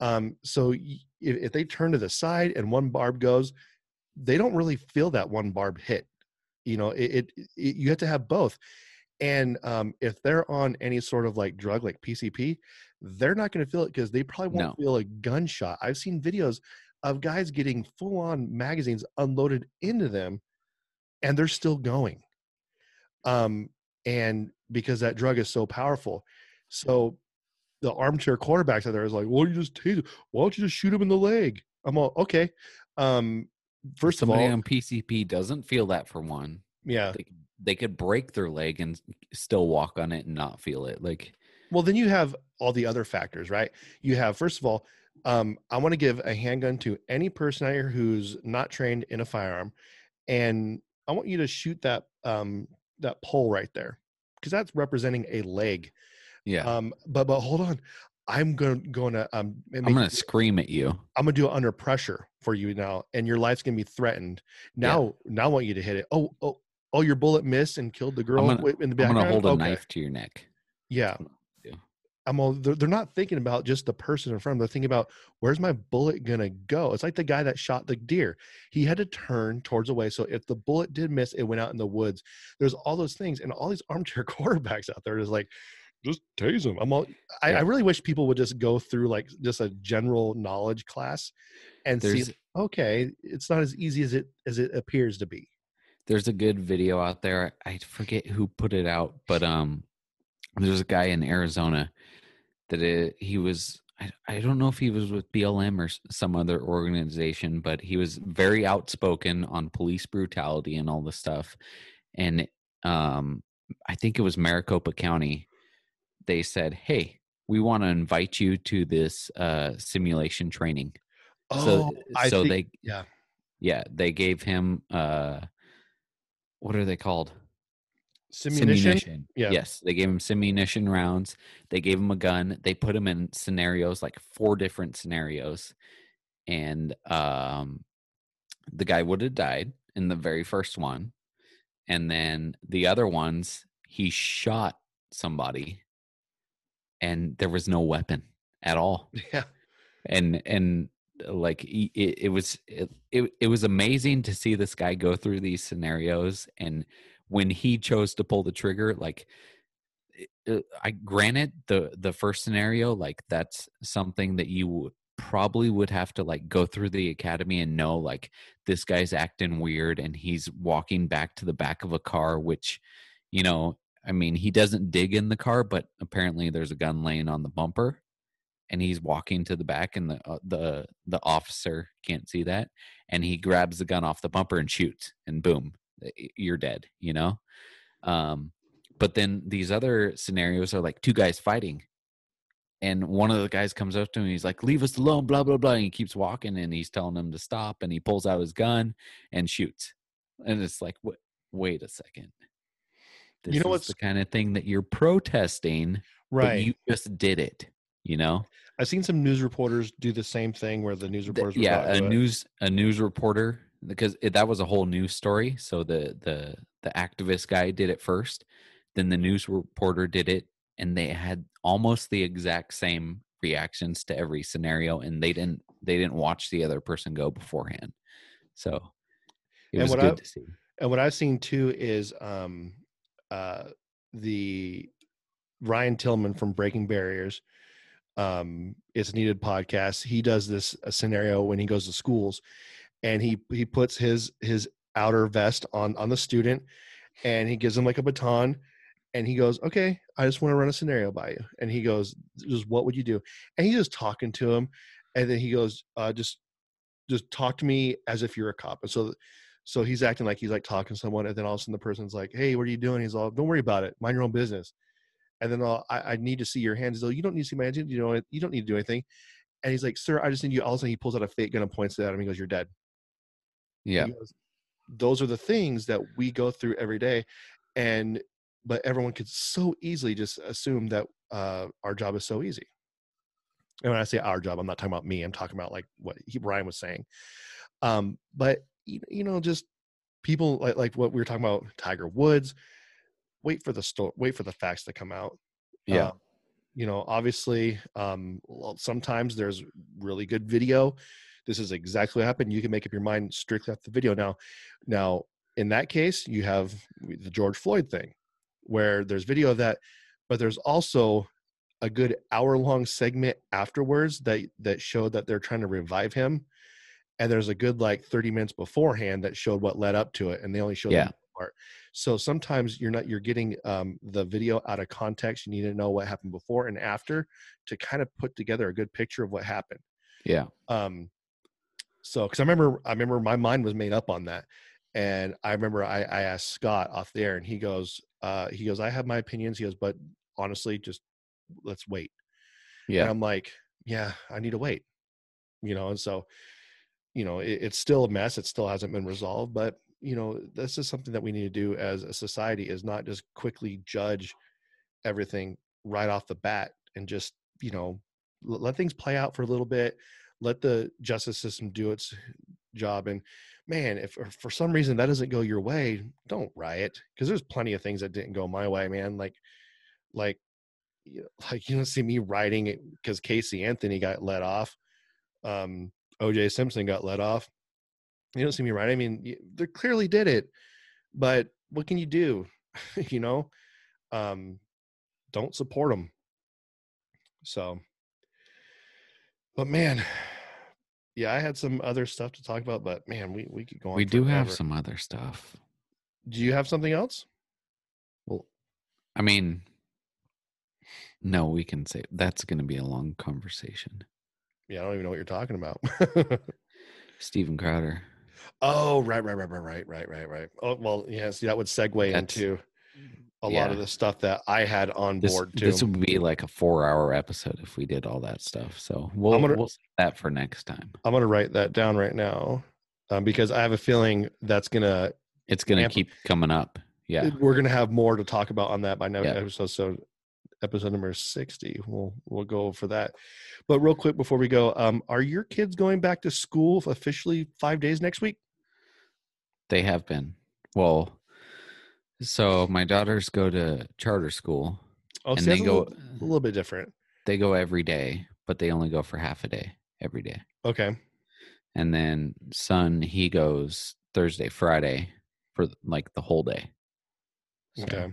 Um, so y- if, if they turn to the side and one barb goes, they don't really feel that one barb hit. You know, it, it, it you have to have both. And um, if they're on any sort of like drug like P C P, they're not going to feel it because they probably won't no. feel a gunshot. I've seen videos of guys getting full-on magazines unloaded into them, and they're still going. Um, and because that drug is so powerful. So the armchair quarterbacks out there is like, well, you just tase him. Why don't you just shoot him in the leg? I'm all, okay. Um, first Somebody of all. Somebody on P C P doesn't feel that, for one. Yeah. They, they could break their leg and still walk on it and not feel it. Like, well, then you have all the other factors, right? You have, first of all, um, I want to give a handgun to any person out here who's not trained in a firearm, and I want you to shoot that um, that pole right there because that's representing a leg. Yeah. Um, but but hold on, I'm going going to um, I'm going to scream at you. I'm going to do it under pressure for you now, and your life's going to be threatened. Now, yeah. now I want you to hit it. Oh oh oh! Your bullet missed and killed the girl gonna, in the background. I'm going to hold a okay. knife to your neck. Yeah. I'm all, they're, they're not thinking about just the person in front of them. They're thinking about, where's my bullet going to go? It's like the guy that shot the deer. He had to turn towards the way. So if the bullet did miss, it went out in the woods. There's all those things. And all these armchair quarterbacks out there is like, just tase them. I'm all, I, yeah. I really wish people would just go through like just a general knowledge class and There's, see, okay, it's not as easy as it, as it appears to be. There's a good video out there. I forget who put it out, but, um, there's a guy in Arizona that it, he was, I, I don't know if he was with B L M or some other organization, but he was very outspoken on police brutality and all this stuff. And um, I think it was Maricopa County. They said, hey, we want to invite you to this uh, simulation training. Oh, so, I so think, they, yeah. Yeah, they gave him, uh, what are they called? Simunition? Simunition. Yeah. Yes, they gave him simunition rounds. They gave him a gun. They put him in scenarios, like four different scenarios, and um, the guy would have died in the very first one, and then the other ones he shot somebody, and there was no weapon at all. Yeah, and and like it, it was it, it it was amazing to see this guy go through these scenarios. And when he chose to pull the trigger, like, I granted the the first scenario, like, that's something that you w- probably would have to like go through the academy and know, like, this guy's acting weird and he's walking back to the back of a car, which, you know, I mean, he doesn't dig in the car, but apparently there's a gun laying on the bumper, and he's walking to the back, and the uh, the the officer can't see that, and he grabs the gun off the bumper and shoots, and boom. You're dead, you know? Um, but then these other scenarios are like two guys fighting, and one of the guys comes up to him and he's like, leave us alone, blah, blah, blah. And he keeps walking, and he's telling him to stop, and he pulls out his gun and shoots. And it's like, wait, wait a second. This you know is what's... the kind of thing that you're protesting, right? But you just did it, you know? I've seen some news reporters do the same thing where the news reporters. The, yeah, a news, a news reporter because it, that was a whole news story. So the, the, the activist guy did it first, then the news reporter did it, and they had almost the exact same reactions to every scenario, and they didn't, they didn't watch the other person go beforehand. So it was good to see. And what I've seen too is um, uh, the Ryan Tillman from Breaking Barriers, um, It's Needed podcast. He does this a scenario when he goes to schools, and he he puts his his outer vest on on the student, and he gives him like a baton, and he goes, "Okay, I just want to run a scenario by you." And he goes, "Just what would you do?" And he's just talking to him, and then he goes, uh, "Just just talk to me as if you're a cop." And so. Th- So he's acting like he's like talking to someone, and then all of a sudden the person's like, "Hey, what are you doing?" He's all, "Don't worry about it. Mind your own business." And then all, I, I need to see your hands. He's like, "You don't need to see my hands. You know, you don't need to do anything." And he's like, "Sir, I just need you." All of a sudden he pulls out a fake gun and points it at him. He goes, "You're dead." Yeah. Goes, those are the things that we go through every day, and but everyone could so easily just assume that uh, our job is so easy. And when I say our job, I'm not talking about me. I'm talking about like what he, Ryan was saying. Um, but you know, just people like, like what we were talking about, Tiger Woods, wait for the story, wait for the facts to come out. Yeah. Uh, you know, obviously um, sometimes there's really good video. This is exactly what happened. You can make up your mind strictly off the video. Now, now in that case, you have the George Floyd thing where there's video of that, but there's also a good hour long segment afterwards that, that showed that they're trying to revive him. And there's a good like thirty minutes beforehand that showed what led up to it, and they only showed yeah. the part. So sometimes you're not you're getting um, the video out of context. You need to know what happened before and after to kind of put together a good picture of what happened. Yeah. Um. So, because I remember, I remember my mind was made up on that, and I remember I, I asked Scott off there, and he goes, uh, he goes, "I have my opinions." He goes, "But honestly, just let's wait." Yeah. And I'm like, yeah, I need to wait. You know, and so. You know, it, it's still a mess. It still hasn't been resolved, but you know, this is something that we need to do as a society is not just quickly judge everything right off the bat and just, you know, l- let things play out for a little bit, let the justice system do its job. And man, if, if for some reason that doesn't go your way, don't riot. Cause there's plenty of things that didn't go my way, man. Like, like, you know, like you don't see me rioting it cause Casey Anthony got let off. Um, O J Simpson got let off. You don't see me, right? I mean, they clearly did it, but what can you do? you know, um, don't support them. So, but man, yeah, I had some other stuff to talk about, but man, we, we could go on. We do have some other stuff. Do you have something else? Well, I mean, no, we can say that's going to be a long conversation. Yeah, I don't even know what you're talking about. Steven Crowder. Oh, right, right, right, right, right, right, right, right. Oh, well, yeah, see, that would segue That's, into a yeah. lot of the stuff that I had on this, board, too. This would be like a four-hour episode if we did all that stuff. So we'll, gonna, we'll save that for next time. I'm going to write that down right now um, because I have a feeling that's going to... It's going to amp- keep coming up. Yeah. We're going to have more to talk about on that by next yeah. episode, so... Episode number sixty. We'll we'll go over that. But real quick before we go, um, are your kids going back to school officially five days next week? They have been. Well, so my daughters go to charter school. Oh, and so they go a little, a little bit different. They go every day, but they only go for half a day every day. Okay. And then son, he goes Thursday, Friday for like the whole day. So. Okay.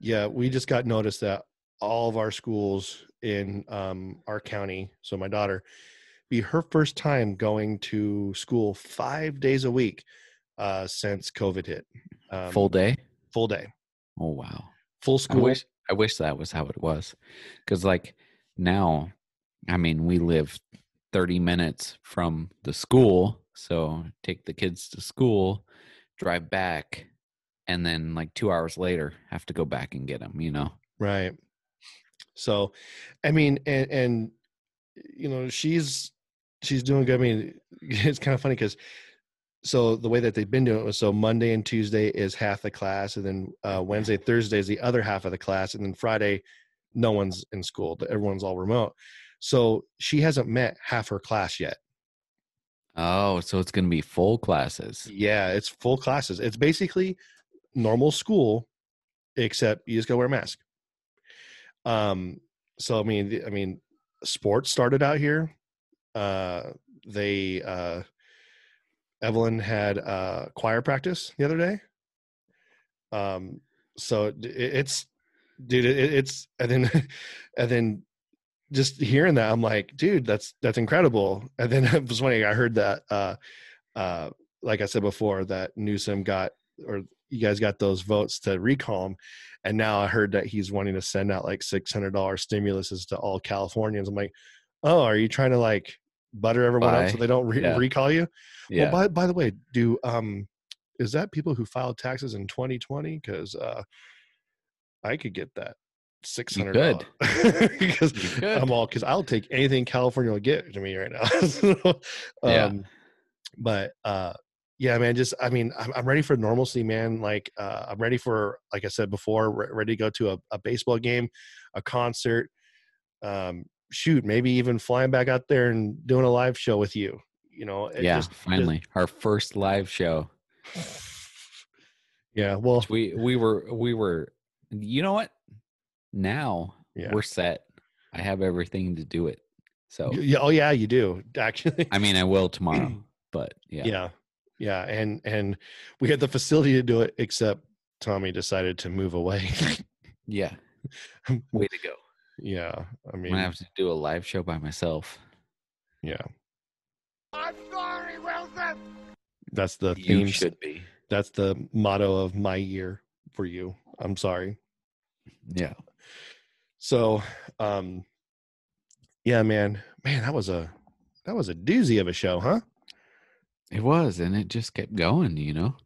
Yeah, we just got noticed that all of our schools in um, our county, so my daughter, be her first time going to school five days a week uh, since COVID hit. Um, full day? Full day. Oh, wow. Full school. I wish, I wish that was how it was. Because, like, now, I mean, we live thirty minutes from the school, so take the kids to school, drive back, and then like two hours later have to go back and get them, you know? Right. So, I mean, and, and, you know, she's, she's doing good. I mean, it's kind of funny because so the way that they've been doing it was so Monday and Tuesday is half the class. And then uh, Wednesday, Thursday is the other half of the class. And then Friday, no one's in school. Everyone's all remote. So she hasn't met half her class yet. Oh, so it's going to be full classes. Yeah, it's full classes. It's basically normal school, except you just got to wear a mask. Um, so I mean, I mean, sports started out here. Uh, they, uh, Evelyn had uh choir practice the other day. Um, so it, it's, dude, it, it's, and then, and then. Just hearing that, I'm like, dude, that's that's incredible. And then it was funny, I heard that, uh, uh, like I said before, that Newsom got, or you guys got those votes to recall him. And now I heard that he's wanting to send out like six hundred dollars stimuluses to all Californians. I'm like, oh, are you trying to like butter everyone Bye. up so they don't re- yeah. recall you? Yeah. Well, by by the way, do um, is that people who filed taxes in twenty twenty? Because uh, I could get that. six hundred dollars because I'm all because I'll take anything California will get to me right now. so, um, yeah. But uh, yeah, man, just I mean, I'm, I'm ready for normalcy, man. Like uh, I'm ready for, like I said before, re- ready to go to a, a baseball game, a concert. Um, shoot, maybe even flying back out there and doing a live show with you. You know, it yeah, just, finally just, our first live show. Yeah, well, we we were we were, you know what. Now yeah. we're set. I have everything to do it. So yeah, oh yeah, you do actually. I mean, I will tomorrow, but yeah, yeah, yeah. And and we had the facility to do it, except Tommy decided to move away. yeah, way to go. Yeah, I mean, I have to do a live show by myself. Yeah. I'm sorry, Wilson. That's the theme. You should be. That's the motto of my year for you. I'm sorry. Yeah. So, um, yeah, man, man, that was a, that was a doozy of a show, huh? It was. And it just kept going, you know?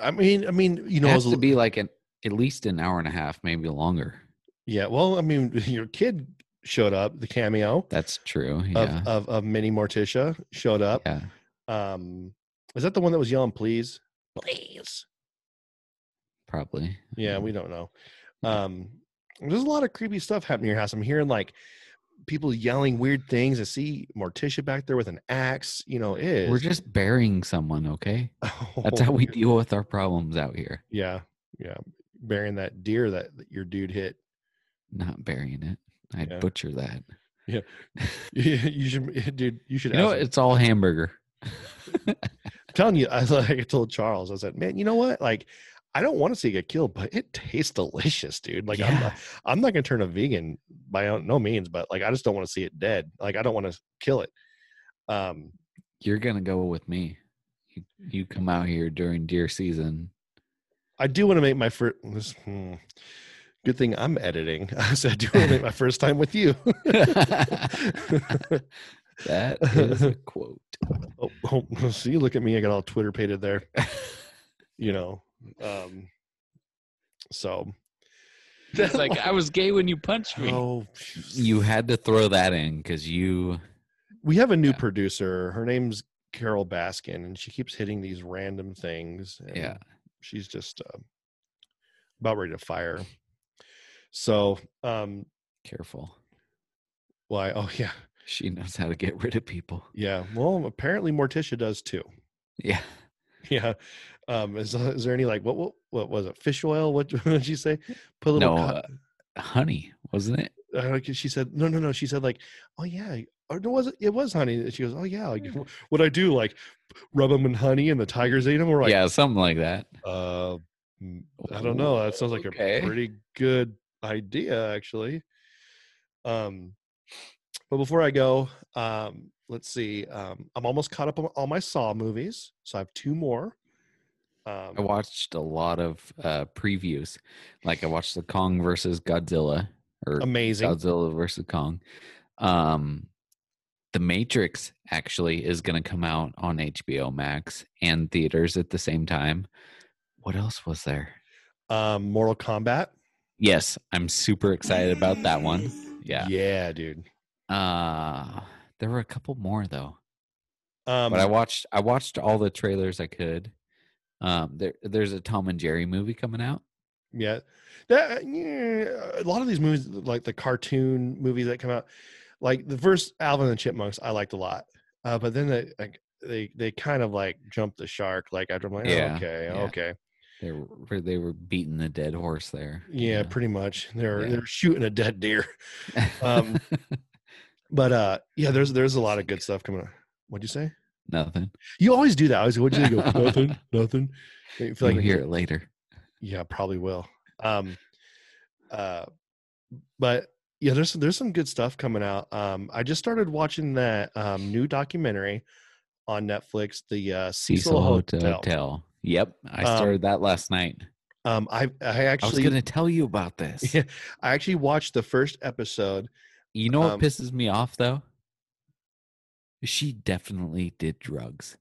I mean, I mean, you know, it has it was, to be like an, at least an hour and a half, maybe longer. Yeah. Well, I mean, your kid showed up, the cameo. That's true. Yeah. Of, of, of Minnie Morticia showed up. Yeah. Um, is that the one that was yelling, please, please? Probably. Yeah. We don't know. Um, there's a lot of creepy stuff happening in your house. I'm hearing like people yelling weird things. I see Morticia back there with an axe. You know, is we're just burying someone, okay? Oh, that's how we deal with our problems out here. Yeah, yeah, burying that deer that, that your dude hit. Not burying it. I'd yeah. butcher that. Yeah, you should, dude. You should. You know, it's all hamburger. I'm telling you, I like I told Charles. I said, man, you know what, like. I don't want to see it get killed, but it tastes delicious, dude. Like yeah. I'm not, I'm not going to turn a vegan by no means, but like, I just don't want to see it dead. Like I don't want to kill it. Um, You're going to go with me. You, you come out here during deer season. I do want to make my first, hmm, good thing I'm editing. So I do want to make my first time with you. That is a quote. Oh, oh, see, look at me. I got all Twitter pated there, you know? Um, so that's like, I was gay when you punched me. Oh, you had to throw that in because you, we have a new yeah. producer. Her name's Carol Baskin and she keeps hitting these random things. And yeah. She's just uh, about ready to fire. So, um, careful. Why? Oh yeah. She knows how to get rid of people. Yeah. Well, apparently Morticia does too. Yeah. Yeah. Um, is, is there any like what what what was it? Fish oil? What, what did she say? Put a little no, uh, honey, wasn't it? Uh, she said no, no, no. She said like, oh yeah, or no, was it? It was honey. And she goes, oh yeah. Like, what I do? Like, rub them in honey, and the tigers ate them, or like, yeah, something like that. Uh, I don't know. That sounds like okay. a pretty good idea, actually. Um, but before I go, um, let's see. Um, I'm almost caught up on all my Saw movies, so I have two more. Um, I watched a lot of uh, previews. Like I watched the Kong versus Godzilla, or amazing Godzilla versus Kong. Um, the Matrix actually is going to come out on H B O Max and theaters at the same time. What else was there? Um, Mortal Kombat. Yes, I'm super excited about that one. Yeah, yeah, dude. Uh, there were a couple more though. Um, but I watched I watched all the trailers I could. Um, there, there's a Tom and Jerry movie coming out. Yeah. That, yeah, a lot of these movies, like the cartoon movies that come out, like the first Alvin and the Chipmunks, I liked a lot. Uh, but then the, like, they they kind of like jumped the shark. Like I'm like, oh, yeah, okay, yeah. okay. They were they were beating a dead horse there. Yeah, yeah. pretty much. They're yeah. they're shooting a dead deer. Um, but uh, yeah, there's there's a lot of good stuff coming up. What'd you say? Nothing. You always do that. I was. What'd you go? Nothing. Nothing. You feel like you hear it later. Yeah, probably will. Um, uh, but yeah, there's there's some good stuff coming out. Um, I just started watching that um new documentary on Netflix, the uh, Cecil, Cecil Hotel. Hotel. Yep, I started um, that last night. Um, I I actually I was going to tell you about this. Yeah, I actually watched the first episode. You know what um, pisses me off though? She definitely did drugs.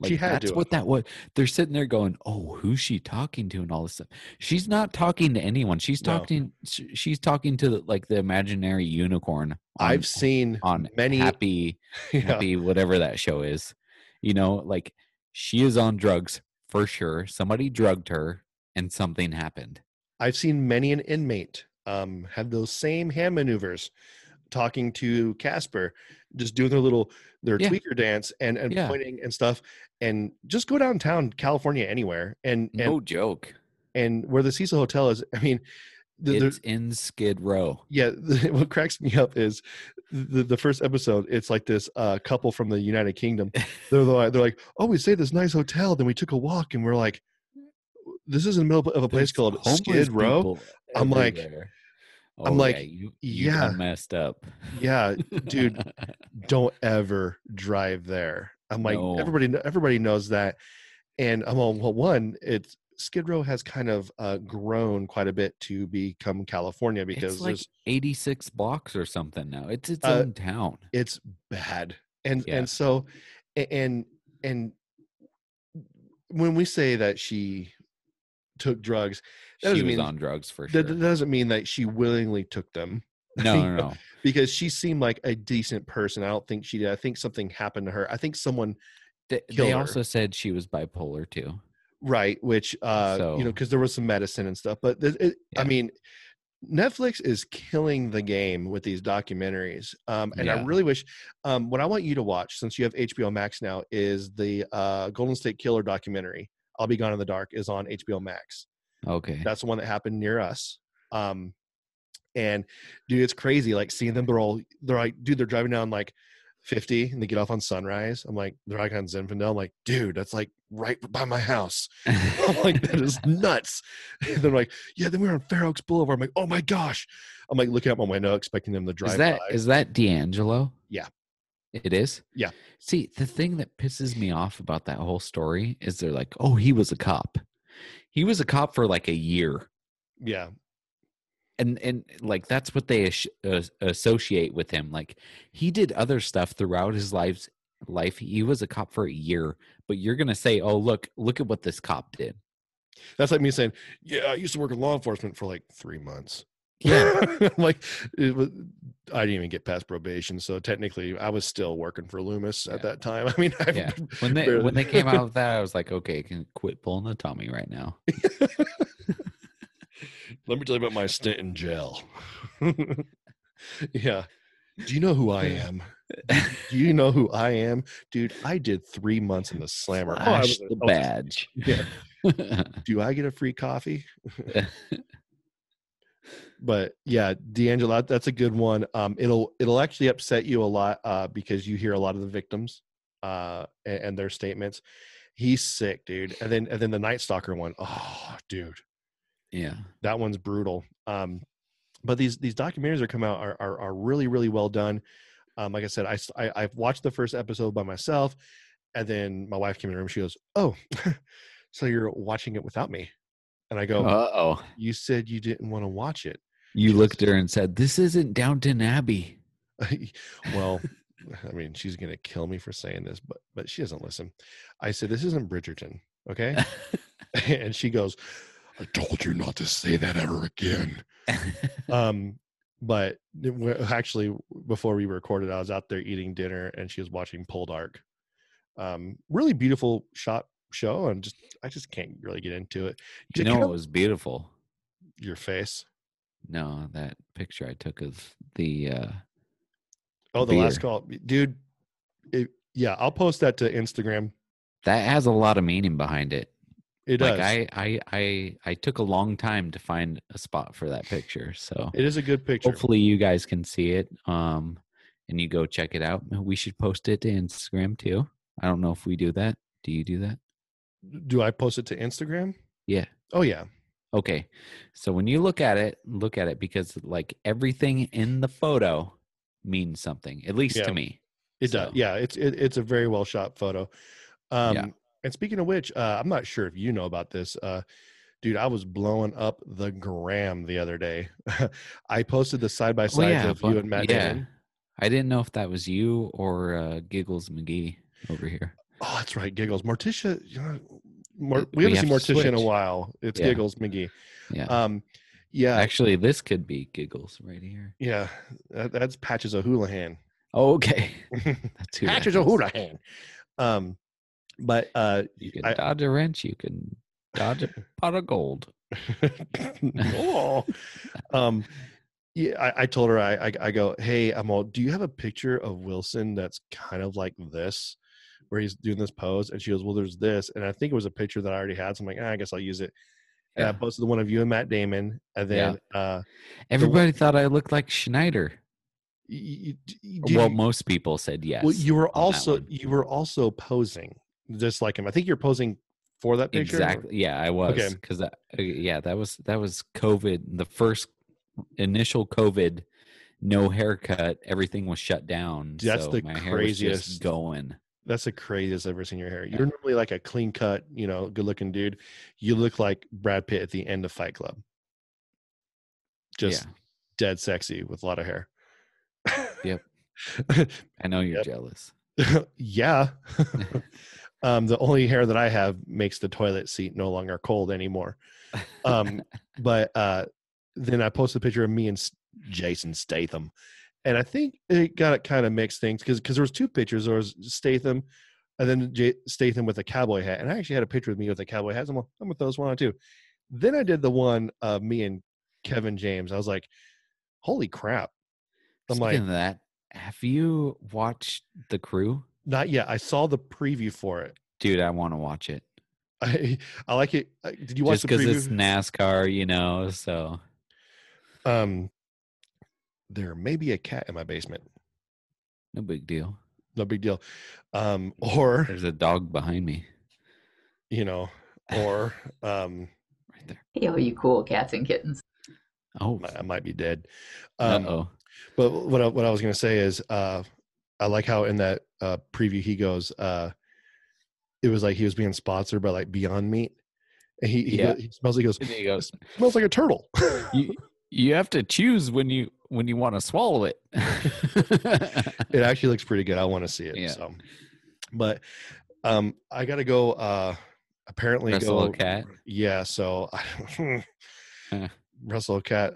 Like, she had that's to what that was. They're sitting there going, "Oh, who's she talking to?" and all this stuff. She's not talking to anyone. She's talking. No. She's talking to the, like the imaginary unicorn. On, I've seen on many happy, yeah. happy whatever that show is. You know, like she is on drugs for sure. Somebody drugged her, and something happened. I've seen many an inmate um, have those same hand maneuvers, talking to Casper, just doing their little their yeah. tweaker dance and and yeah. pointing and stuff, and just go downtown California anywhere and, and no joke. And where the Cecil Hotel is, I mean, the, it's the, in Skid Row. Yeah, the, what cracks me up is the, the first episode. It's like this uh, couple from the United Kingdom. They're like, they're like, oh, we stayed at this nice hotel, then we took a walk, and we're like, this is in the middle of a place There's called Skid Row. I'm like. Oh, I'm like, yeah, you, you yeah. messed up. Yeah, dude, don't ever drive there. I'm like, no. everybody, everybody knows that. And I'm all, well, one, it's Skid Row has kind of uh, grown quite a bit to become California because it's like there's eighty-six blocks or something now. It's its uh, own town. It's bad, and yeah. and so, and and when we say that she took drugs, That she was mean, on drugs for sure. That doesn't mean that she willingly took them. No, no, no. Because she seemed like a decent person. I don't think she did. I think something happened to her. I think someone They, they also said she was bipolar too. Right, which, uh, so, you know, because there was some medicine and stuff. But it, it, yeah. I mean, Netflix is killing the game with these documentaries. Um, and yeah. I really wish, um, what I want you to watch, since you have H B O Max now, is the uh, Golden State Killer documentary, I'll Be Gone in the Dark, is on H B O Max. Okay, that's the one that happened near us, um and dude, it's crazy, like seeing them. They're all they're like, dude, they're driving down like fifty and they get off on Sunrise. I'm like, they're like on Zinfandel. I'm like, dude, that's like right by my house. I'm like, that is nuts. And they're like, yeah, then we were on Fair Oaks Boulevard. I'm like, oh my gosh. I'm like looking out my window expecting them to drive is that by. Is that D'Angelo? Yeah, it is. Yeah, see, the thing that pisses me off about that whole story is they're like, oh, he was a cop. He was a cop for like a year. Yeah. And, and like, that's what they as- uh, associate with him. Like, he did other stuff throughout his life's life. He was a cop for a year, but you're going to say, oh, look, look at what this cop did. That's like me saying, yeah, I used to work in law enforcement for like three months. Yeah. Like, it was, I didn't even get past probation, so technically I was still working for Loomis yeah. at that time. I mean, I yeah. when they barely... when they came out with that, I was like, okay, I can quit pulling the Tommy right now. Let me tell you about my stint in jail. Yeah. Do you know who I am? Do you know who I am? Dude, I did three months in the slammer. Slash oh, I was, the I was, badge. Yeah. Do I get a free coffee? But yeah, D'Angelo, that's a good one. Um, it'll it'll actually upset you a lot uh, because you hear a lot of the victims uh, and, and their statements. He's sick, dude. And then and then the Night Stalker one. Oh, dude. Yeah, that one's brutal. Um, but these these documentaries that come out are are, are really really well done. Um, like I said, I, I I've watched the first episode by myself, and then my wife came in the room. She goes, "Oh, so you're watching it without me?" And I go, "Uh oh, you said you didn't want to watch it." You she looked at her and said, "This isn't Downton Abbey." Well, I mean, she's gonna kill me for saying this, but but she doesn't listen. I said, "This isn't Bridgerton, okay?" And she goes, "I told you not to say that ever again." um, but actually, before we recorded, I was out there eating dinner, and she was watching Poldark. Um, really beautiful shot show, and just I just can't really get into it. Did you know, it was beautiful. Your face. No, that picture I took of the uh, oh, the beer. Last Call, dude. It, Yeah, I'll post that to Instagram. That has a lot of meaning behind it. It does. Like I, I, I, I took a long time to find a spot for that picture. So it is a good picture. Hopefully you guys can see it. Um, and you go check it out. We should post it to Instagram too. I don't know if we do that. Do you do that? Do I post it to Instagram? Yeah. Oh yeah. Okay. So when you look at it, look at it because like everything in the photo means something, at least yeah. to me. It so. does. Yeah. It's, it, it's a very well shot photo. Um, yeah. And speaking of which, uh, I'm not sure if you know about this. Uh, dude, I was blowing up the gram the other day. I posted the side-by-sides oh, yeah, of but, you and Matt. Yeah. Jane. I didn't know if that was you or uh, Giggles McGee over here. Oh, that's right, Giggles. Morticia, you know, Mort- we, we haven't have seen Morticia in a while. It's yeah. Giggles McGee. Yeah. Um, yeah. Actually, this could be Giggles right here. Yeah. That, that's Patches O'Houlihan. Oh, okay. That's who Patches O'Houlihan. Um, But uh, you can I, dodge a wrench, you can dodge a pot of gold. oh. um, yeah, I, I told her I, I I go, hey, I'm all, do you have a picture of Wilson that's kind of like this, where he's doing this pose? And she goes, well, there's this, and I think it was a picture that I already had. So I'm like, ah, I guess I'll use it. And yeah. I posted the one of you and Matt Damon, and then yeah. uh, everybody the, thought I looked like Schneider. You, you, you, well, most people said yes. Well, you were also you were also posing. Just like him. I think you're posing for that picture. Exactly. Or? Yeah, I was. Okay. Cause that, yeah, that was, that was COVID. The first initial COVID, no haircut. Everything was shut down. That's so the my craziest hair was just going. That's the craziest I've ever seen your hair. You're yeah. normally like a clean cut, you know, good looking dude. You look like Brad Pitt at the end of Fight Club. Just yeah. dead sexy with a lot of hair. Yep. I know you're yep. jealous. Yeah. Um, the only hair that I have makes the toilet seat no longer cold anymore. Um, but uh, then I posted a picture of me and S- Jason Statham. And I think it got it kind of mixed things because because there was two pictures. There was Statham and then J- Statham with a cowboy hat. And I actually had a picture of me with a cowboy hat. I'm like, I'm going to throw this one on too. Then I did the one of me and Kevin James. I was like, holy crap. I'm Speaking like, of that, have you watched The Crew? Not yet. I saw the preview for it. Dude, I want to watch it. I I like it. Did you watch Just the preview? Just because it's NASCAR, you know, so. Um, there may be a cat in my basement. No big deal. No big deal. Um, or. There's a dog behind me. You know, or. um, right there. Hey, oh, you cool cats and kittens. Oh. I might be dead. Um, Uh-oh. But what I, what I was going to say is. Uh, I like how in that uh, preview he goes, uh, it was like he was being sponsored by like Beyond Meat. And he he, yeah. go, he smells he goes, he goes it smells like a turtle. you you have to choose when you when you want to swallow it. It actually looks pretty good. I want to see it. Yeah. So, but um, I got to go. Uh, apparently, Russell go. Wrestle a cat. Yeah. So wrestle a cat.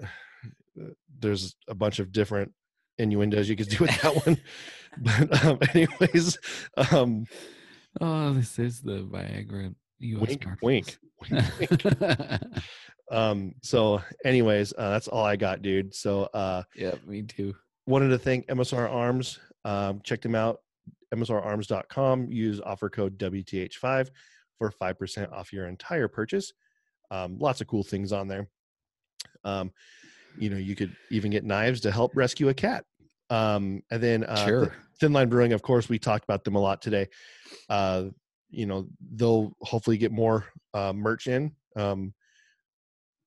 There's a bunch of different innuendos you could do with that one. But um, anyways, um, oh, this is the Viagra U S wink, wink, wink, wink. um, so anyways, uh, that's all I got, dude. So uh, yeah, me too. Wanted to thank M S R Arms. Um, check them out, M S R arms dot com. Use offer code W T H five for five percent off your entire purchase. Um, lots of cool things on there. Um, you know, you could even get knives to help rescue a cat. Um, and then uh, sure. th- Thin Line Brewing, of course, we talked about them a lot today. Uh, you know, they'll hopefully get more uh, merch in. Um,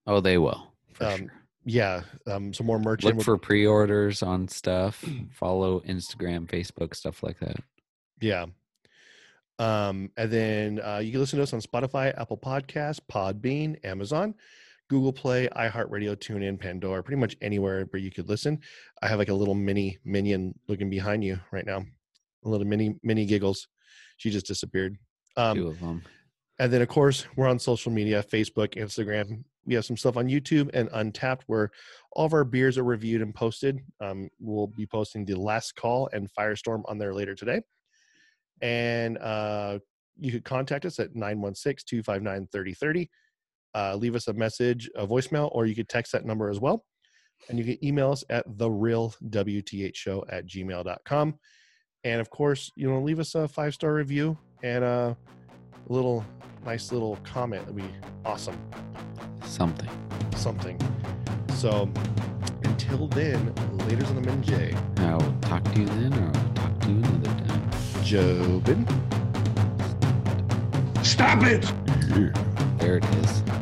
oh, they will. For um, sure. Yeah, um, some more merch. Look in. for pre-orders on stuff. Follow Instagram, Facebook, stuff like that. Yeah. Um, and then uh, you can listen to us on Spotify, Apple Podcasts, Podbean, Amazon, Google Play, iHeartRadio, TuneIn, Pandora, pretty much anywhere where you could listen. I have like a little mini minion looking behind you right now. A little mini, mini Giggles. She just disappeared. Um, Two of them. And then, of course, we're on social media, Facebook, Instagram. We have some stuff on YouTube and Untapped where all of our beers are reviewed and posted. Um, we'll be posting the Last Call and Firestorm on there later today. And uh, you could contact us at nine one six, two five nine, three oh three oh. Uh, leave us a message, a voicemail, or you could text that number as well. And you can email us at the real W T H show at gmail dot com. And of course, you know, leave us a five-star review and a little nice little comment. That'd be awesome. Something. Something. So until then, laters on the Min J. I will talk to you then, or I'll talk to you another time. Jobin. Stop it! Yeah. There it is.